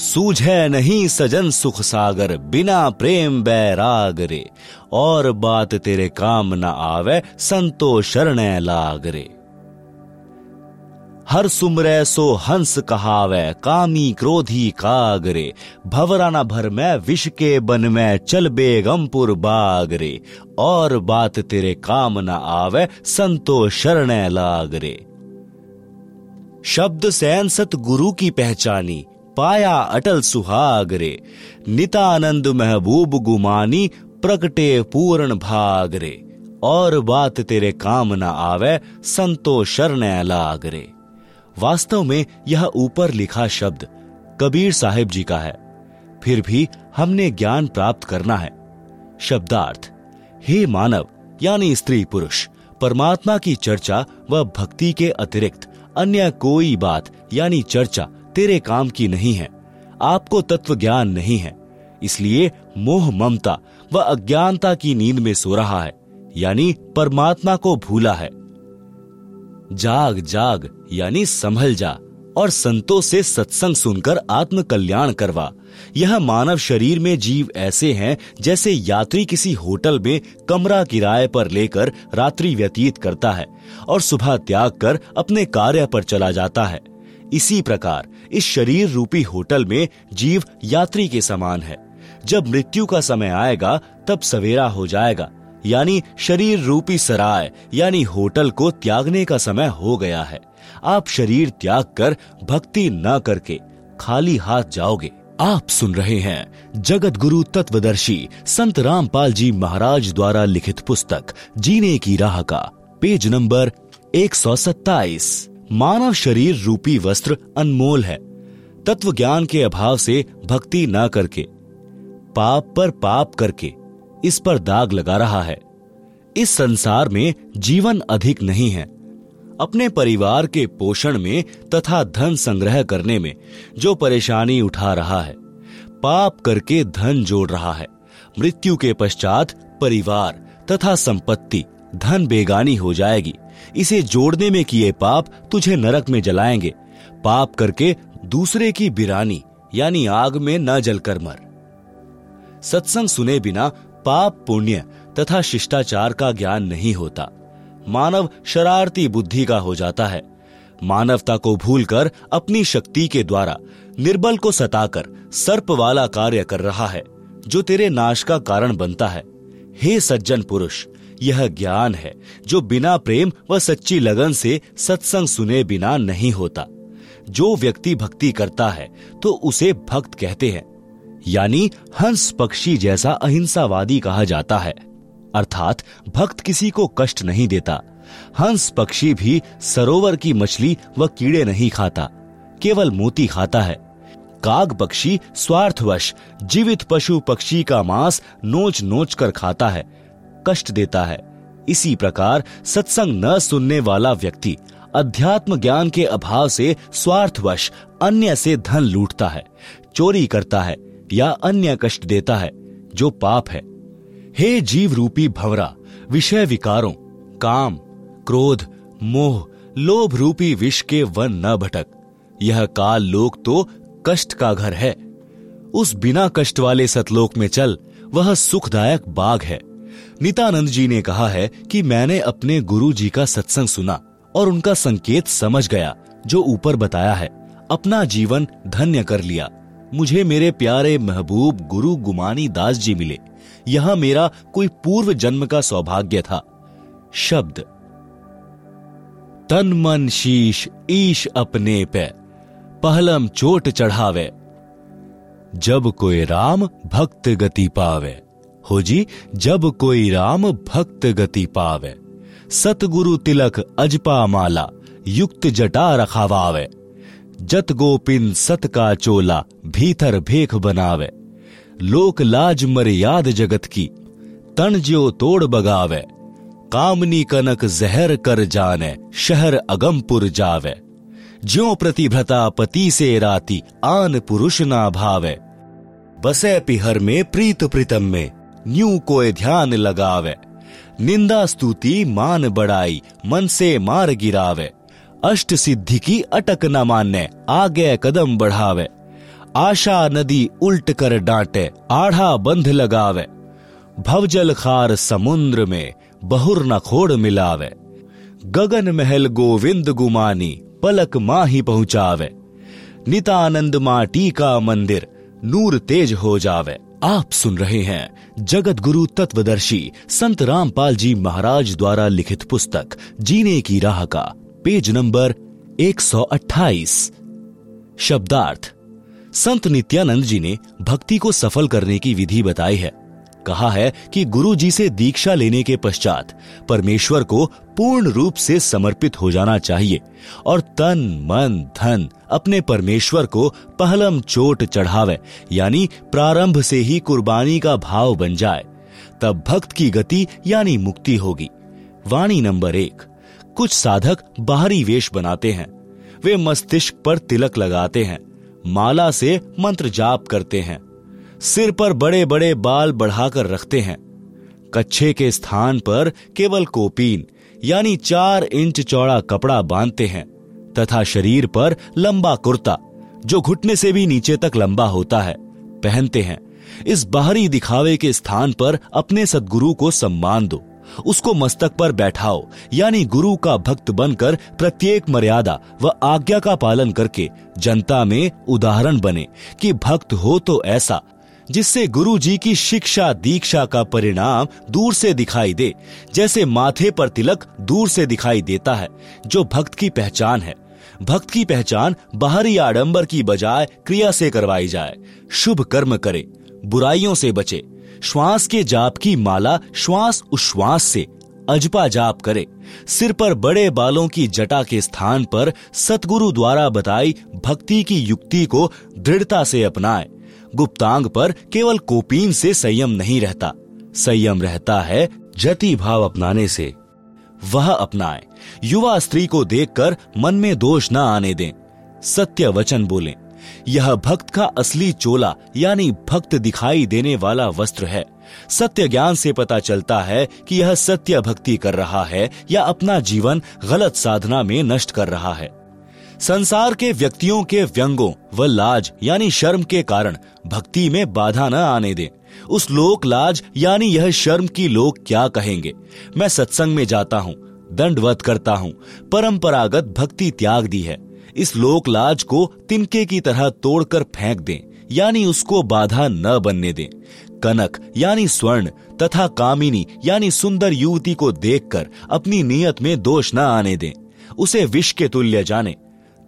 सूझे नहीं सजन सुख सागर, बिना प्रेम बैराग रे। और बात तेरे काम न आवे, संतो शरण लाग रे। हर सुमरे सो हंस कहावे, कामी क्रोधी कागरे। भवराना भर में विष के बन में, चल बेगमपुर बागरे। और बात तेरे काम न आवे, संतो शरण लागरे। शब्द सैन सत गुरु की पहचानी, पाया अटल सुहागरे। नितानंद महबूब गुमानी, प्रकटे पूर्ण भागरे। और बात तेरे काम न आवे, संतो शरण लागरे। वास्तव में यह ऊपर लिखा शब्द कबीर साहिब जी का है, फिर भी हमने ज्ञान प्राप्त करना है। शब्दार्थ: हे मानव यानी स्त्री पुरुष, परमात्मा की चर्चा व भक्ति के अतिरिक्त अन्य कोई बात यानी चर्चा तेरे काम की नहीं है। आपको तत्व ज्ञान नहीं है, इसलिए मोह ममता व अज्ञानता की नींद में सो रहा है, यानी परमात्मा को भूला है। जाग जाग यानी संभल जा और संतों से सत्संग सुनकर आत्म कल्याण करवा। यह मानव शरीर में जीव ऐसे हैं जैसे यात्री किसी होटल में कमरा किराए पर लेकर रात्रि व्यतीत करता है और सुबह त्याग कर अपने कार्य पर चला जाता है। इसी प्रकार इस शरीर रूपी होटल में जीव यात्री के समान है। जब मृत्यु का समय आएगा तब सवेरा हो जाएगा, यानी शरीर रूपी सराय यानी होटल को त्यागने का समय हो गया है। आप शरीर त्याग कर भक्ति न करके खाली हाथ जाओगे। आप सुन रहे हैं जगत गुरु तत्वदर्शी संत रामपाल जी महाराज द्वारा लिखित पुस्तक जीने की राह का पेज नंबर 127। मानव शरीर रूपी वस्त्र अनमोल है। तत्व ज्ञान के अभाव से भक्ति ना करके पाप पर पाप करके इस पर दाग लगा रहा है। इस संसार में जीवन अधिक नहीं है। अपने परिवार के पोषण में तथा धन संग्रह करने में जो परेशानी उठा रहा है, पाप करके धन जोड़ रहा है। मृत्यु के पश्चात परिवार तथा संपत्ति धन बेगानी हो जाएगी। इसे जोड़ने में किए पाप तुझे नरक में जलाएंगे। पाप करके दूसरे की बिरानी यानी आग में न जलकर मर। सत्संग सुने बिना पाप पुण्य तथा शिष्टाचार का ज्ञान नहीं होता। मानव शरारती बुद्धि का हो जाता है। मानवता को भूलकर अपनी शक्ति के द्वारा निर्बल को सताकर सर्प वाला कार्य कर रहा है, जो तेरे नाश का कारण बनता है। हे सज्जन पुरुष, यह ज्ञान है जो बिना प्रेम व सच्ची लगन से सत्संग सुने बिना नहीं होता। जो व्यक्ति भक्ति करता है तो उसे भक्त कहते हैं, यानी हंस पक्षी जैसा अहिंसावादी कहा जाता है। अर्थात भक्त किसी को कष्ट नहीं देता। हंस पक्षी भी सरोवर की मछली व कीड़े नहीं खाता, केवल मोती खाता है। काग पक्षी स्वार्थवश जीवित पशु पक्षी का मांस नोच नोच कर खाता है, कष्ट देता है। इसी प्रकार सत्संग न सुनने वाला व्यक्ति अध्यात्म ज्ञान के अभाव से स्वार्थवश अन्य से धन लूटता है, चोरी करता है या अन्य कष्ट देता है, जो पाप है। हे जीव रूपी भंवरा, विषय विकारों, काम, क्रोध, मोह, लोभ रूपी विष के वन न भटक। यह काल लोक तो कष्ट का घर है। उस बिना कष्ट वाले सतलोक में चल, वह सुखदायक बाग है। नित्यानंद जी ने कहा है कि मैंने अपने गुरु जी का सत्संग सुना और उनका संकेत समझ गया, जो ऊपर बताया है। अपना जीवन धन्य कर लिया। मुझे मेरे प्यारे महबूब गुरु गुमानीदास जी मिले। यह मेरा कोई पूर्व जन्म का सौभाग्य था। शब्द तन मन शीश ईश अपने पे, पहलम चोट चढ़ावे, जब कोई राम भक्त गति पावे। हो जी, जब कोई राम भक्त गति पावे, सतगुरु तिलक अजपा माला, युक्त जटा रखावावे, जत गोपिन सत का चोला, भीतर भेख बनावे, लोक लाज मर्याद जगत की, तन ज्यो तोड़ बगावे, कामनी कनक जहर कर जाने, शहर अगमपुर जावे, ज्यो प्रतिभ्रता पति से राती, आन पुरुष ना भावे, बसे पिहर में प्रीत प्रीतम में, न्यू कोय ध्यान लगावे, निंदा स्तुति मान बढ़ाई, मन से मार गिरावे, अष्ट सिद्धि की अटक न माने, आगे कदम बढ़ावे, आशा नदी उल्ट कर डांटे, आढ़ा बंध लगावे, भवजल खार समुद्र में, बहुर न खोड़ मिलावे, गगन महल गोविंद गुमानी, पलक माही पहुंचावे, नित्यानंद माटी का मंदिर, नूर तेज हो जावे। आप सुन रहे हैं जगत गुरु तत्वदर्शी संत रामपाल जी महाराज द्वारा लिखित पुस्तक जीने की राह का पेज नंबर 128। शब्दार्थ: संत नित्यानंद जी ने भक्ति को सफल करने की विधि बताई है। कहा है कि गुरु जी से दीक्षा लेने के पश्चात परमेश्वर को पूर्ण रूप से समर्पित हो जाना चाहिए और तन मन धन अपने परमेश्वर को पहलम चोट चढ़ावे, यानी प्रारंभ से ही कुर्बानी का भाव बन जाए। तब भक्त की गति यानी मुक्ति होगी। वाणी नंबर 1। कुछ साधक बाहरी वेश बनाते हैं। वे मस्तिष्क पर तिलक लगाते हैं, माला से मंत्र जाप करते हैं, सिर पर बड़े बड़े बाल बढ़ाकर रखते हैं, कच्छे के स्थान पर केवल कोपीन यानी 4 इंच चौड़ा कपड़ा बांधते हैं तथा शरीर पर लंबा कुर्ता, जो घुटने से भी नीचे तक लंबा होता है, पहनते हैं। इस बाहरी दिखावे के स्थान पर अपने सद्गुरु को सम्मान दो, उसको मस्तक पर बैठाओ, यानी गुरु का भक्त बनकर प्रत्येक मर्यादा व आज्ञा का पालन करके जनता में उदाहरण बने कि भक्त हो तो ऐसा जिससे गुरु जी की शिक्षा दीक्षा का परिणाम दूर से दिखाई दे, जैसे माथे पर तिलक दूर से दिखाई देता है, जो भक्त की पहचान है। भक्त की पहचान बाहरी आडंबर की बजाय क्रिया से करवाई जाए, शुभ कर्म करे, बुराइयों से बचे, श्वास के जाप की माला श्वास उश्वास से अजपा जाप करे, सिर पर बड़े बालों की जटा के स्थान पर सतगुरु द्वारा बताई भक्ति की युक्ति को दृढ़ता से अपनाए। गुप्तांग पर केवल कोपीन से संयम नहीं रहता, संयम रहता है जति भाव अपनाने से, वह अपनाए। युवा स्त्री को देखकर मन में दोष न आने दें, सत्य वचन बोलें। यह भक्त का असली चोला यानी भक्त दिखाई देने वाला वस्त्र है। सत्य ज्ञान से पता चलता है कि यह सत्य भक्ति कर रहा है या अपना जीवन गलत साधना में नष्ट कर रहा है। संसार के व्यक्तियों के व्यंगों व लाज यानी शर्म के कारण भक्ति में बाधा न आने दें। उस लोक लाज यानी यह शर्म की लोग क्या कहेंगे। मैं सत्संग में जाता हूँ, दंडवत करता हूँ, परंपरागत भक्ति त्याग दी है। इस लोक लाज को तिनके की तरह तोड़कर फेंक दें, यानी उसको बाधा न बनने दें। कनक यानी स्वर्ण तथा कामिनी यानी सुंदर युवती को देखकर अपनी नियत में दोष न आने दें, उसे विष के तुल्य जाने,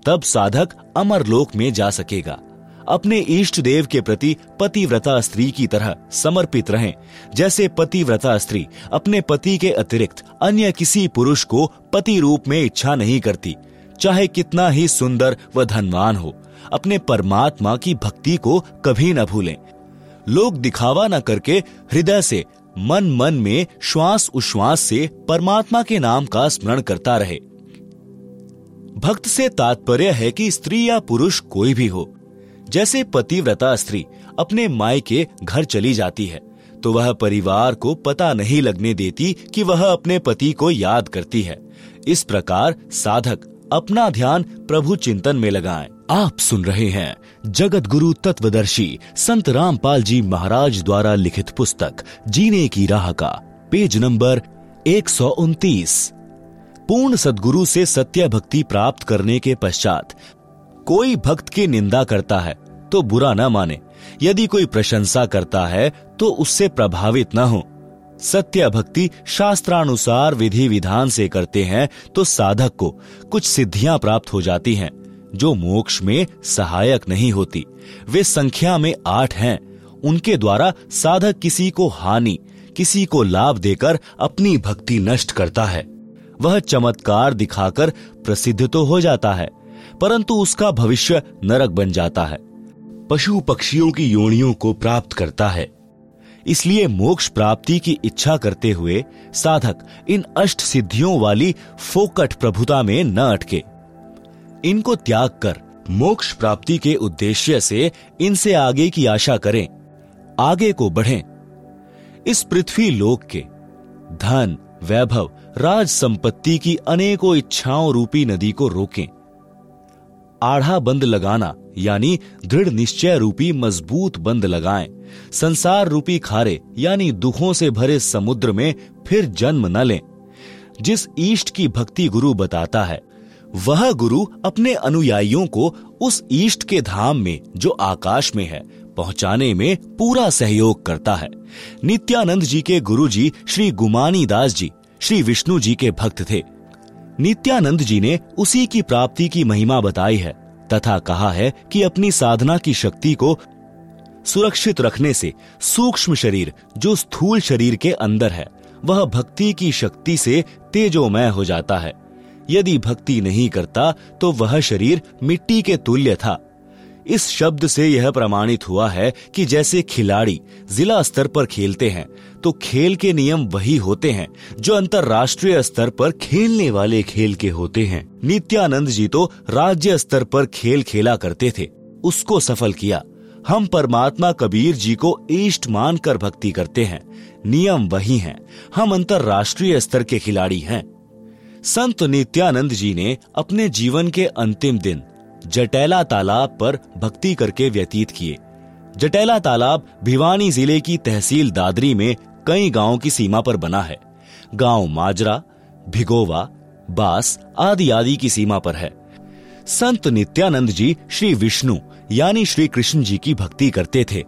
तब साधक अमर लोक में जा सकेगा। अपने इष्ट देव के प्रति पतिव्रता स्त्री की तरह समर्पित रहें, जैसे पतिव्रता स्त्री अपने पति के अतिरिक्त अन्य किसी पुरुष को पति रूप में इच्छा नहीं करती, चाहे कितना ही सुंदर व धनवान हो। अपने परमात्मा की भक्ति को कभी न भूलें। लोग दिखावा न करके हृदय से, मन मन में, श्वास उश्वास से परमात्मा के नाम का स्मरण करता रहे। भक्त से तात्पर्य है कि स्त्री या पुरुष कोई भी हो। जैसे पतिव्रता स्त्री अपने मायके घर चली जाती है तो वह परिवार को पता नहीं लगने देती कि वह अपने पति को याद करती है। इस प्रकार साधक अपना ध्यान प्रभु चिंतन में लगाएं। आप सुन रहे हैं जगत गुरु तत्वदर्शी संत रामपाल जी महाराज द्वारा लिखित पुस्तक जीने की राह का पेज नंबर 129। पूर्ण सद्गुरु से सत्य भक्ति प्राप्त करने के पश्चात कोई भक्त की निंदा करता है तो बुरा न माने, यदि कोई प्रशंसा करता है तो उससे प्रभावित न हो। सत्य भक्ति शास्त्रानुसार विधि विधान से करते हैं तो साधक को कुछ सिद्धियां प्राप्त हो जाती हैं जो मोक्ष में सहायक नहीं होती। वे संख्या में 8 हैं। उनके द्वारा साधक किसी को हानि, किसी को लाभ देकर अपनी भक्ति नष्ट करता है। वह चमत्कार दिखाकर प्रसिद्ध तो हो जाता है, परंतु उसका भविष्य नरक बन जाता है। पशु पक्षियों की योनियों को प्राप्त करता है। इसलिए मोक्ष प्राप्ति की इच्छा करते हुए साधक इन 8 सिद्धियों वाली फोकट प्रभुता में न अटके। इनको त्याग कर मोक्ष प्राप्ति के उद्देश्य से इनसे आगे की आशा करें, आगे को बढ़ें। इस पृथ्वी लोक के धन, वैभव, राज संपत्ति की अनेकों इच्छाओं रूपी नदी को रोकें। आढ़ा बंद लगाना यानी दृढ़ निश्चय रूपी मजबूत बंद लगाएं। संसार रूपी खारे यानी दुखों से भरे समुद्र में फिर जन्म न लें। जिस ईष्ट की भक्ति गुरु बताता है वह गुरु अपने अनुयायियों को उस ईष्ट के धाम में जो आकाश में है पहुंचाने में पूरा सहयोग करता है। नित्यानंद जी के गुरुजी श्री गुमानीदास जी श्री विष्णु जी के भक्त थे। नित्यानंद जी ने उसी की प्राप्ति की महिमा बताई है तथा कहा है कि अपनी साधना की शक्ति को सुरक्षित रखने से सूक्ष्म शरीर जो स्थूल शरीर के अंदर है वह भक्ति की शक्ति से तेजोमय हो जाता है। यदि भक्ति नहीं करता तो वह शरीर मिट्टी के तुल्य था। इस शब्द से यह प्रमाणित हुआ है कि जैसे खिलाड़ी जिला स्तर पर खेलते हैं तो खेल के नियम वही होते हैं जो अंतर्राष्ट्रीय स्तर पर खेलने वाले खेल के होते हैं। नित्यानंद जी तो राज्य स्तर पर खेल खेला करते थे, उसको सफल किया। हम परमात्मा कबीर जी को इष्ट मानकर भक्ति करते हैं, नियम वही हैं। हम अंतर्राष्ट्रीय स्तर के खिलाड़ी हैं। संत नित्यानंद जी ने अपने जीवन के अंतिम दिन जटैला तालाब पर भक्ति करके व्यतीत किए। जटैला तालाब भिवानी जिले की तहसील दादरी में कई गांवों की सीमा पर बना है। गांव माजरा, भिगोवा, बास आदि आदि की सीमा पर है। संत नित्यानंद जी श्री विष्णु यानी श्री कृष्ण जी की भक्ति करते थे।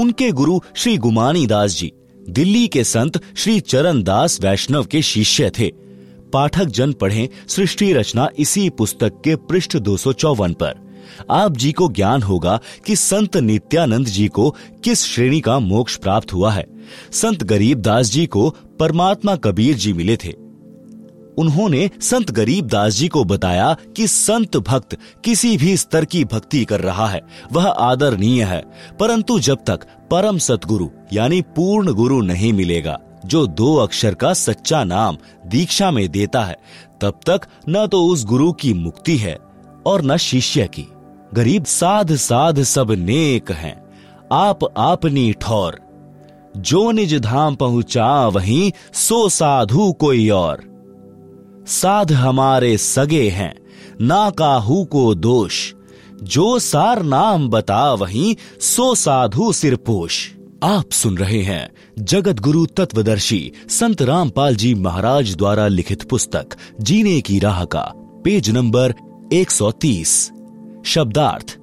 उनके गुरु श्री गुमानीदास जी दिल्ली के संत श्री चरणदास वैष्णव के शिष्य थे। पाठक जन पढ़ें सृष्टि रचना इसी पुस्तक के पृष्ठ 254 पर। आप जी को ज्ञान होगा कि संत नित्यानंद जी को किस श्रेणी का मोक्ष प्राप्त हुआ है। संत गरीबदास जी को परमात्मा कबीर जी मिले थे। उन्होंने संत गरीबदास जी को बताया कि संत भक्त किसी भी स्तर की भक्ति कर रहा है वह आदरणीय है, परंतु जब तक परम सतगुरु यानी पूर्ण गुरु नहीं मिलेगा जो 2 अक्षर का सच्चा नाम दीक्षा में देता है, तब तक न तो उस गुरु की मुक्ति है और न शिष्य की। गरीब साध साध सब नेक हैं, आप आपनी ठौर, जो निज धाम पहुंचा वहीं सो साधु कोई और। साध हमारे सगे हैं ना काहू को दोष, जो सार नाम बता वहीं सो साधु सिरपोश। आप सुन रहे हैं जगत गुरु तत्वदर्शी संत रामपाल जी महाराज द्वारा लिखित पुस्तक जीने की राह का पेज नंबर 130। शब्दार्थ,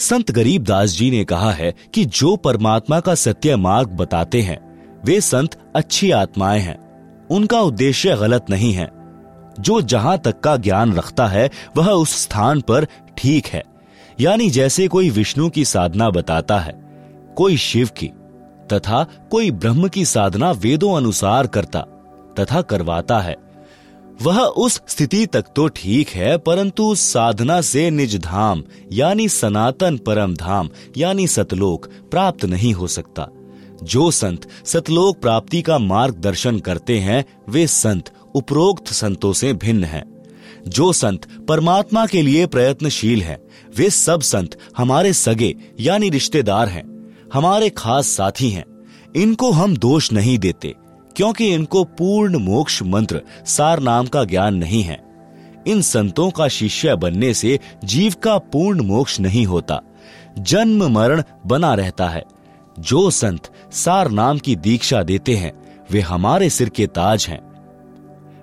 संत गरीबदास जी ने कहा है कि जो परमात्मा का सत्य मार्ग बताते हैं वे संत अच्छी आत्माएं हैं, उनका उद्देश्य गलत नहीं है। जो जहां तक का ज्ञान रखता है वह उस स्थान पर ठीक है। यानी जैसे कोई विष्णु की साधना बताता है, कोई शिव की, तथा कोई ब्रह्म की साधना वेदों अनुसार करता तथा करवाता है, वह उस स्थिति तक तो ठीक है, परंतु साधना से निज धाम यानी सनातन परम धाम यानी सतलोक प्राप्त नहीं हो सकता। जो संत सतलोक प्राप्ति का मार्गदर्शन करते हैं वे संत उपरोक्त संतों से भिन्न हैं। जो संत परमात्मा के लिए प्रयत्नशील हैं, वे सब संत हमारे सगे यानी रिश्तेदार हैं, हमारे खास साथी हैं। इनको हम दोष नहीं देते क्योंकि इनको पूर्ण मोक्ष मंत्र सार नाम का ज्ञान नहीं है। इन संतों का शिष्य बनने से जीव का पूर्ण मोक्ष नहीं होता, जन्म मरण बना रहता है। जो संत सार नाम की दीक्षा देते हैं वे हमारे सिर के ताज हैं,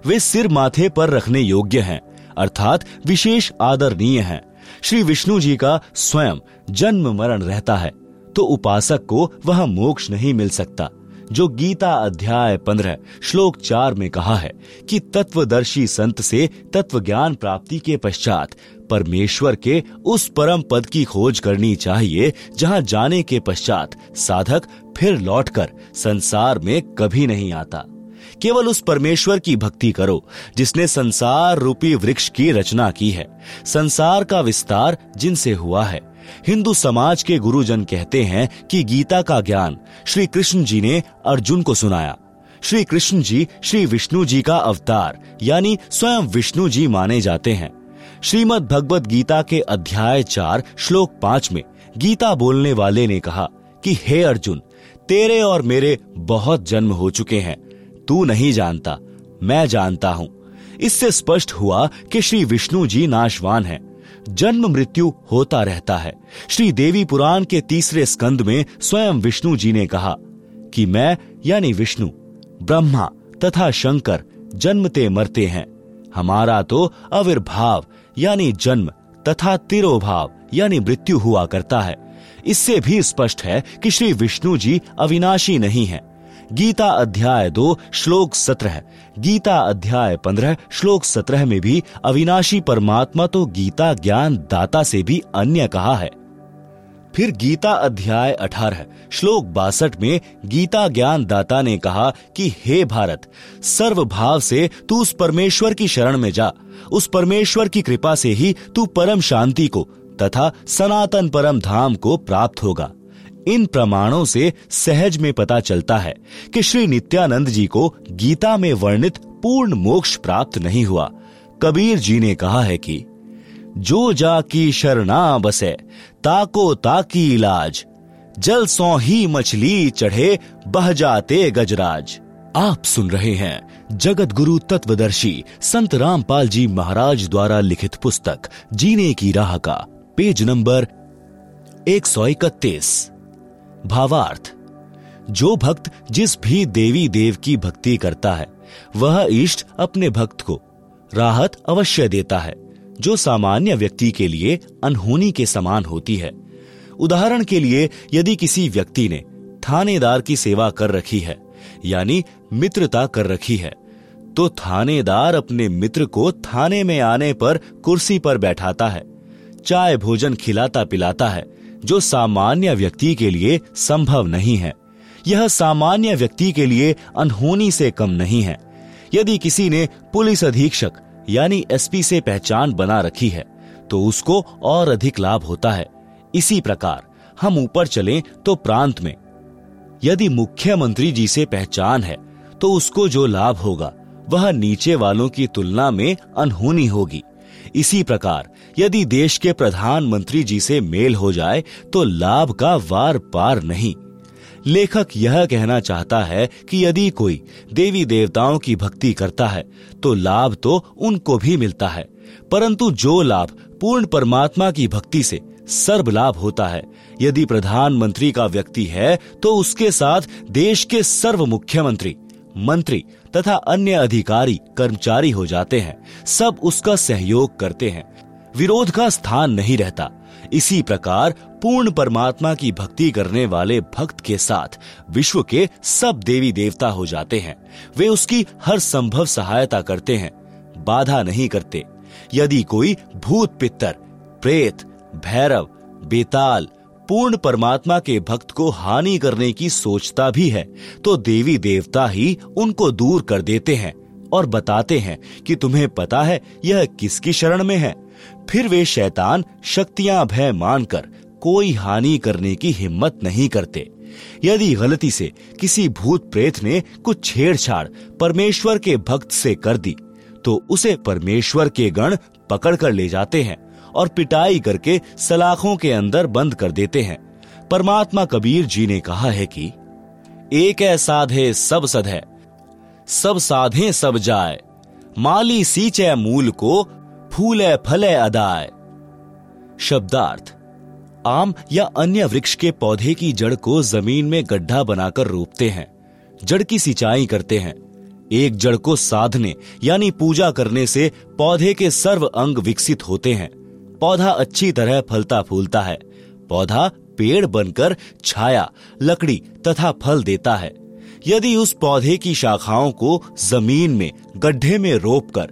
वे सिर माथे पर रखने योग्य हैं, अर्थात विशेष आदरणीय हैं। श्री विष्णु जी का स्वयं जन्म मरण रहता है तो उपासक को वह मोक्ष नहीं मिल सकता जो गीता अध्याय 15 श्लोक 4 में कहा है कि तत्वदर्शी संत से तत्वज्ञान प्राप्ति के पश्चात परमेश्वर के उस परम पद की खोज करनी चाहिए जहां जाने के पश्चात साधक फिर लौटकर संसार में कभी नहीं आता। केवल उस परमेश्वर की भक्ति करो जिसने संसार रूपी वृक्ष की रचना की है, संसार का विस्तार जिनसे हुआ है। हिंदू समाज के गुरुजन कहते हैं कि गीता का ज्ञान श्री कृष्ण जी ने अर्जुन को सुनाया। श्री कृष्ण जी श्री विष्णु जी का अवतार यानी स्वयं विष्णु जी माने जाते हैं। श्रीमद् भगवत गीता के अध्याय 4 श्लोक 5 में गीता बोलने वाले ने कहा कि हे अर्जुन, तेरे और मेरे बहुत जन्म हो चुके हैं, तू नहीं जानता, मैं जानता हूँ। इससे स्पष्ट हुआ कि श्री विष्णु जी नाशवान हैं, जन्म मृत्यु होता रहता है। श्री देवी पुराण के 3 स्कंद में स्वयं विष्णु जी ने कहा कि मैं यानी विष्णु, ब्रह्मा तथा शंकर जन्मते मरते हैं, हमारा तो आविर्भाव यानी जन्म तथा तिरोभाव यानी मृत्यु हुआ करता है। इससे भी स्पष्ट है कि श्री विष्णु जी अविनाशी नहीं है। गीता अध्याय 2 श्लोक 17, गीता अध्याय 15 श्लोक 17 में भी अविनाशी परमात्मा तो गीता ज्ञान दाता से भी अन्य कहा है। फिर गीता अध्याय 18 श्लोक 62 में गीता ज्ञान दाता ने कहा कि हे भारत, सर्व भाव से तू उस परमेश्वर की शरण में जा, उस परमेश्वर की कृपा से ही तू परम शांति को तथा सनातन परम धाम को प्राप्त होगा। इन प्रमाणों से सहज में पता चलता है कि श्री नित्यानंद जी को गीता में वर्णित पूर्ण मोक्ष प्राप्त नहीं हुआ। कबीर जी ने कहा है कि जो जाकी शरणा बसे ताको ताकी इलाज, जल सो ही मछली चढ़े बह जाते गजराज। आप सुन रहे हैं जगत गुरु तत्वदर्शी संत रामपाल जी महाराज द्वारा लिखित पुस्तक जीने की राह का पेज नंबर 131। भावार्थ, जो भक्त जिस भी देवी देव की भक्ति करता है वह इष्ट अपने भक्त को राहत अवश्य देता है, जो सामान्य व्यक्ति के लिए अनहोनी के समान होती है। उदाहरण के लिए, यदि किसी व्यक्ति ने थानेदार की सेवा कर रखी है यानी मित्रता कर रखी है तो थानेदार अपने मित्र को थाने में आने पर कुर्सी पर बैठाता है, चाय भोजन खिलाता पिलाता है, जो सामान्य व्यक्ति के लिए संभव नहीं है। यह सामान्य व्यक्ति के लिए अनहोनी से कम नहीं है। यदि किसी ने पुलिस अधीक्षक यानी एसपी से पहचान बना रखी है तो उसको और अधिक लाभ होता है। इसी प्रकार हम ऊपर चलें तो प्रांत में यदि मुख्यमंत्री जी से पहचान है तो उसको जो लाभ होगा वह नीचे वालों की तुलना में अनहोनी होगी। इसी प्रकार यदि देश के प्रधानमंत्री जी से मेल हो जाए तो लाभ का वार पार नहीं। लेखक यह कहना चाहता है कि यदि कोई देवी देवताओं की भक्ति करता है तो लाभ तो उनको भी मिलता है, परंतु जो लाभ पूर्ण परमात्मा की भक्ति से सर्व लाभ होता है, यदि प्रधानमंत्री का व्यक्ति है तो उसके साथ देश के सर्व मुख्यमंत्री, मंत्री तथा अन्य अधिकारी कर्मचारी हो जाते हैं। सब उसका सहयोग करते हैं, विरोध का स्थान नहीं रहता। इसी प्रकार पूर्ण परमात्मा की भक्ति करने वाले भक्त के साथ विश्व के सब देवी देवता हो जाते हैं। वे उसकी हर संभव सहायता करते हैं, बाधा नहीं करते। यदि कोई भूत पितर, प्रेत, भैरव, बेताल पूर्ण परमात्मा के भक्त को हानि करने की सोचता भी है तो देवी देवता ही उनको दूर कर देते हैं और बताते हैं कि तुम्हें पता है यह किसकी शरण में है। फिर वे शैतान शक्तियां भय मानकर कोई हानि करने की हिम्मत नहीं करते। यदि गलती से किसी भूत प्रेत ने कुछ छेड़छाड़ परमेश्वर के भक्त से कर दी तो उसे परमेश्वर के गण पकड़ कर ले जाते हैं और पिटाई करके सलाखों के अंदर बंद कर देते हैं। परमात्मा कबीर जी ने कहा है कि एक है साधे सब सद है, सब साधे सब जाए, माली सींचे मूल को, फूले फले अदाए। शब्दार्थ, आम या अन्य वृक्ष के पौधे की जड़ को जमीन में गड्ढा बनाकर रोपते हैं, जड़ की सिंचाई करते हैं। एक जड़ को साधने यानी पूजा करने से पौधे के सर्व अंग विकसित होते हैं। पौधा अच्छी तरह फलता फूलता है। पौधा पेड़ बनकर छाया, लकड़ी तथा फल देता है। यदि उस पौधे की शाखाओं को जमीन में गड्ढे में रोपकर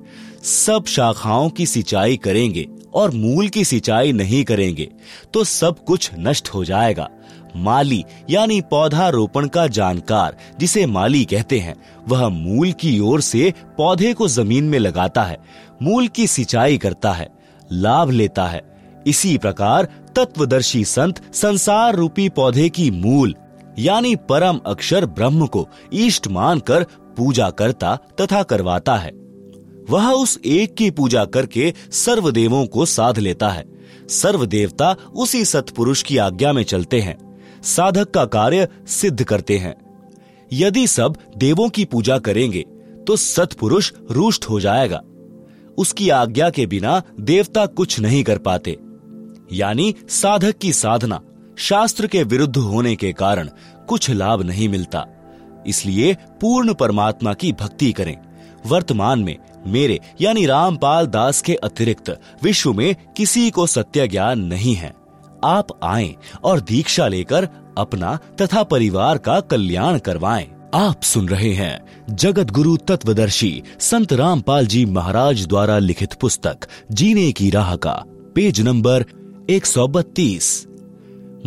सब शाखाओं की सिंचाई करेंगे और मूल की सिंचाई नहीं करेंगे तो सब कुछ नष्ट हो जाएगा। माली यानी पौधा रोपण का जानकार, जिसे माली कहते हैं, वह मूल की ओर से पौधे को जमीन में लगाता है, मूल की सिंचाई करता है, लाभ लेता है। इसी प्रकार तत्वदर्शी संत संसार रूपी पौधे की मूल यानी परम अक्षर ब्रह्म को इष्ट मानकर पूजा करता तथा करवाता है। वह उस एक की पूजा करके सर्व देवों को साध लेता है। सर्व देवता उसी सत्पुरुष की आज्ञा में चलते हैं, साधक का कार्य सिद्ध करते हैं। यदि सब देवों की पूजा करेंगे तो सत्पुरुष रुष्ट हो जाएगा। उसकी आज्ञा के बिना देवता कुछ नहीं कर पाते। यानी साधक की साधना शास्त्र के विरुद्ध होने के कारण कुछ लाभ नहीं मिलता। इसलिए पूर्ण परमात्मा की भक्ति करें। वर्तमान में मेरे यानी रामपाल दास के अतिरिक्त विश्व में किसी को सत्य ज्ञान नहीं है। आप आएं और दीक्षा लेकर अपना तथा परिवार का कल्याण करवाएं। आप सुन रहे हैं जगत गुरु तत्वदर्शी संत रामपाल जी महाराज द्वारा लिखित पुस्तक जीने की राह का पेज नंबर 132।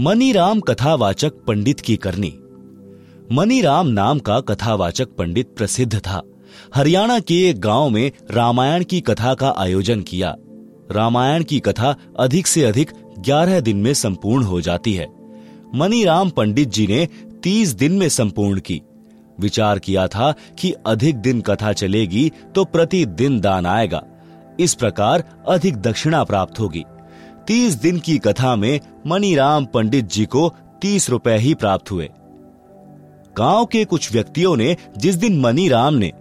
मनीराम कथावाचक पंडित की करनी। मनीराम नाम का कथावाचक पंडित प्रसिद्ध था। हरियाणा के एक गांव में रामायण की कथा का आयोजन किया। रामायण की कथा अधिक से अधिक 11 दिन में संपूर्ण हो जाती है। मनीराम पंडित जी ने 30 दिन में संपूर्ण की। विचार किया था कि अधिक दिन कथा चलेगी तो प्रतिदिन दान आएगा, इस प्रकार अधिक दक्षिणा प्राप्त होगी। 30 दिन की कथा में मनीराम पंडित जी को 30 रुपए ही प्राप्त हुए। गांव के कुछ व्यक्तियों ने जिस दिन मनीराम ने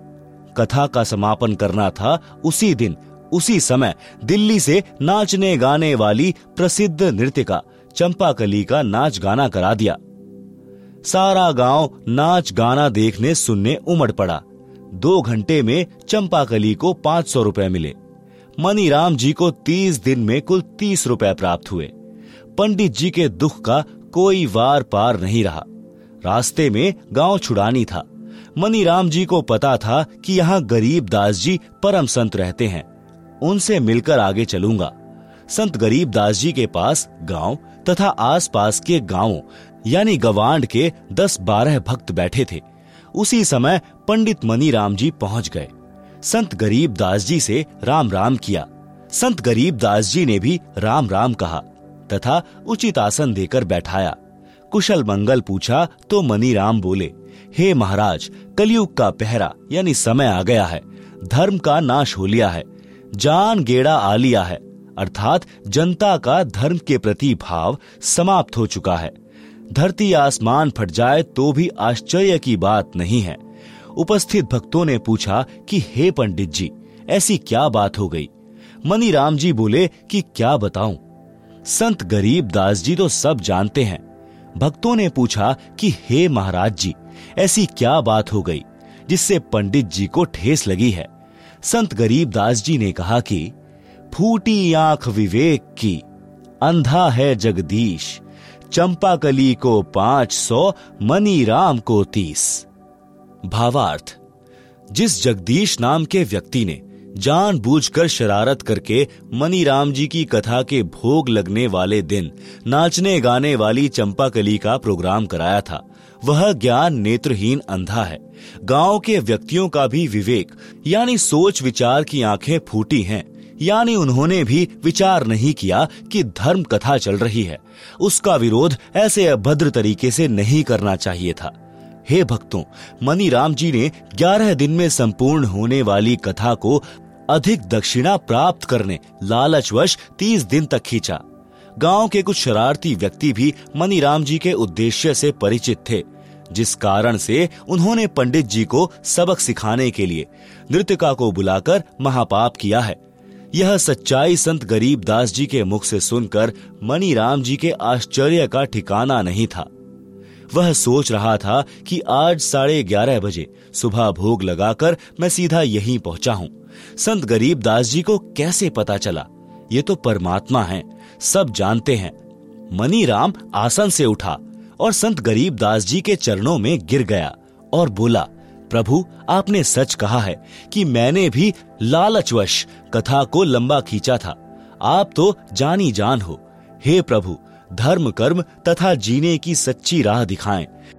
कथा का समापन करना था उसी दिन उसी समय दिल्ली से नाचने गाने वाली प्रसिद्ध नृत्यिका चंपाकली का नाच गाना करा दिया। सारा गांव नाच गाना देखने सुनने उमड़ पड़ा। 2 घंटे में चंपाकली को 500 रुपए मिले। मनीराम जी को 30 दिन में कुल 30 रुपए प्राप्त हुए। पंडित जी के दुख का कोई वार पार नहीं रहा। रास्ते में गांव छुड़ानी था। मनीराम जी को पता था कि यहाँ गरीबदास जी परम संत रहते हैं, उनसे मिलकर आगे चलूंगा। संत गरीबदास जी के पास गांव तथा आसपास के गांवों यानी गवांड के 10-12 भक्त बैठे थे। उसी समय पंडित मनीराम जी पहुंच गए। संत गरीबदास जी से राम राम किया। संत गरीबदास जी ने भी राम राम कहा तथा उचित आसन देकर बैठाया। कुशल मंगल पूछा तो मनीराम बोले, हे महाराज, कलयुग का पहरा यानी समय आ गया है। धर्म का नाश हो लिया है, जान गेड़ा आ लिया है, अर्थात जनता का धर्म के प्रति भाव समाप्त हो चुका है। धरती आसमान फट जाए तो भी आश्चर्य की बात नहीं है। उपस्थित भक्तों ने पूछा कि हे पंडित जी, ऐसी क्या बात हो गई? मनीराम जी बोले कि क्या बताऊं, संत गरीबदास जी तो सब जानते हैं। भक्तों ने पूछा कि हे महाराज जी, ऐसी क्या बात हो गई जिससे पंडित जी को ठेस लगी है? संत गरीबदास जी ने कहा कि फूटी आंख विवेक की, अंधा है जगदीश, चंपाकली को 500, मनीराम को 30। भावार्थ, जिस जगदीश नाम के व्यक्ति ने जानबूझकर शरारत करके मनीराम जी की कथा के भोग लगने वाले दिन नाचने गाने वाली चंपाकली का प्रोग्राम कराया था, वह ज्ञान नेत्रहीन अंधा है। गांव के व्यक्तियों का भी विवेक यानी सोच विचार की आंखें फूटी हैं, यानी उन्होंने भी विचार नहीं किया कि धर्म कथा चल रही है, उसका विरोध ऐसे अभद्र तरीके से नहीं करना चाहिए था। हे भक्तों, मनीराम जी ने 11 दिन में संपूर्ण होने वाली कथा को अधिक दक्षिणा प्राप्त करने लालचवश 30 दिन तक खींचा। गांव के कुछ शरारती व्यक्ति भी मनीराम जी के उद्देश्य से परिचित थे, जिस कारण से उन्होंने पंडित जी को सबक सिखाने के लिए नृत्यका को बुलाकर महापाप किया है। यह सच्चाई संत गरीबदास जी के मुख से सुनकर मनीराम जी के आश्चर्य का ठिकाना नहीं था। वह सोच रहा था कि आज 11:30 बजे सुबह भोग लगाकर मैं सीधा यहीं पहुंचा हूं। संत गरीबदास जी को कैसे पता चला? ये तो परमात्मा हैं, सब जानते हैं। मनीराम आसन से उठा और संत गरीबदास जी के चरणों में गिर गया और बोला, प्रभु, आपने सच कहा है कि मैंने भी लालचवश कथा को लंबा खींचा था। आप तो जानी जान हो। हे प्रभु, धर्म कर्म तथा जीने की सच्ची राह दिखाएं।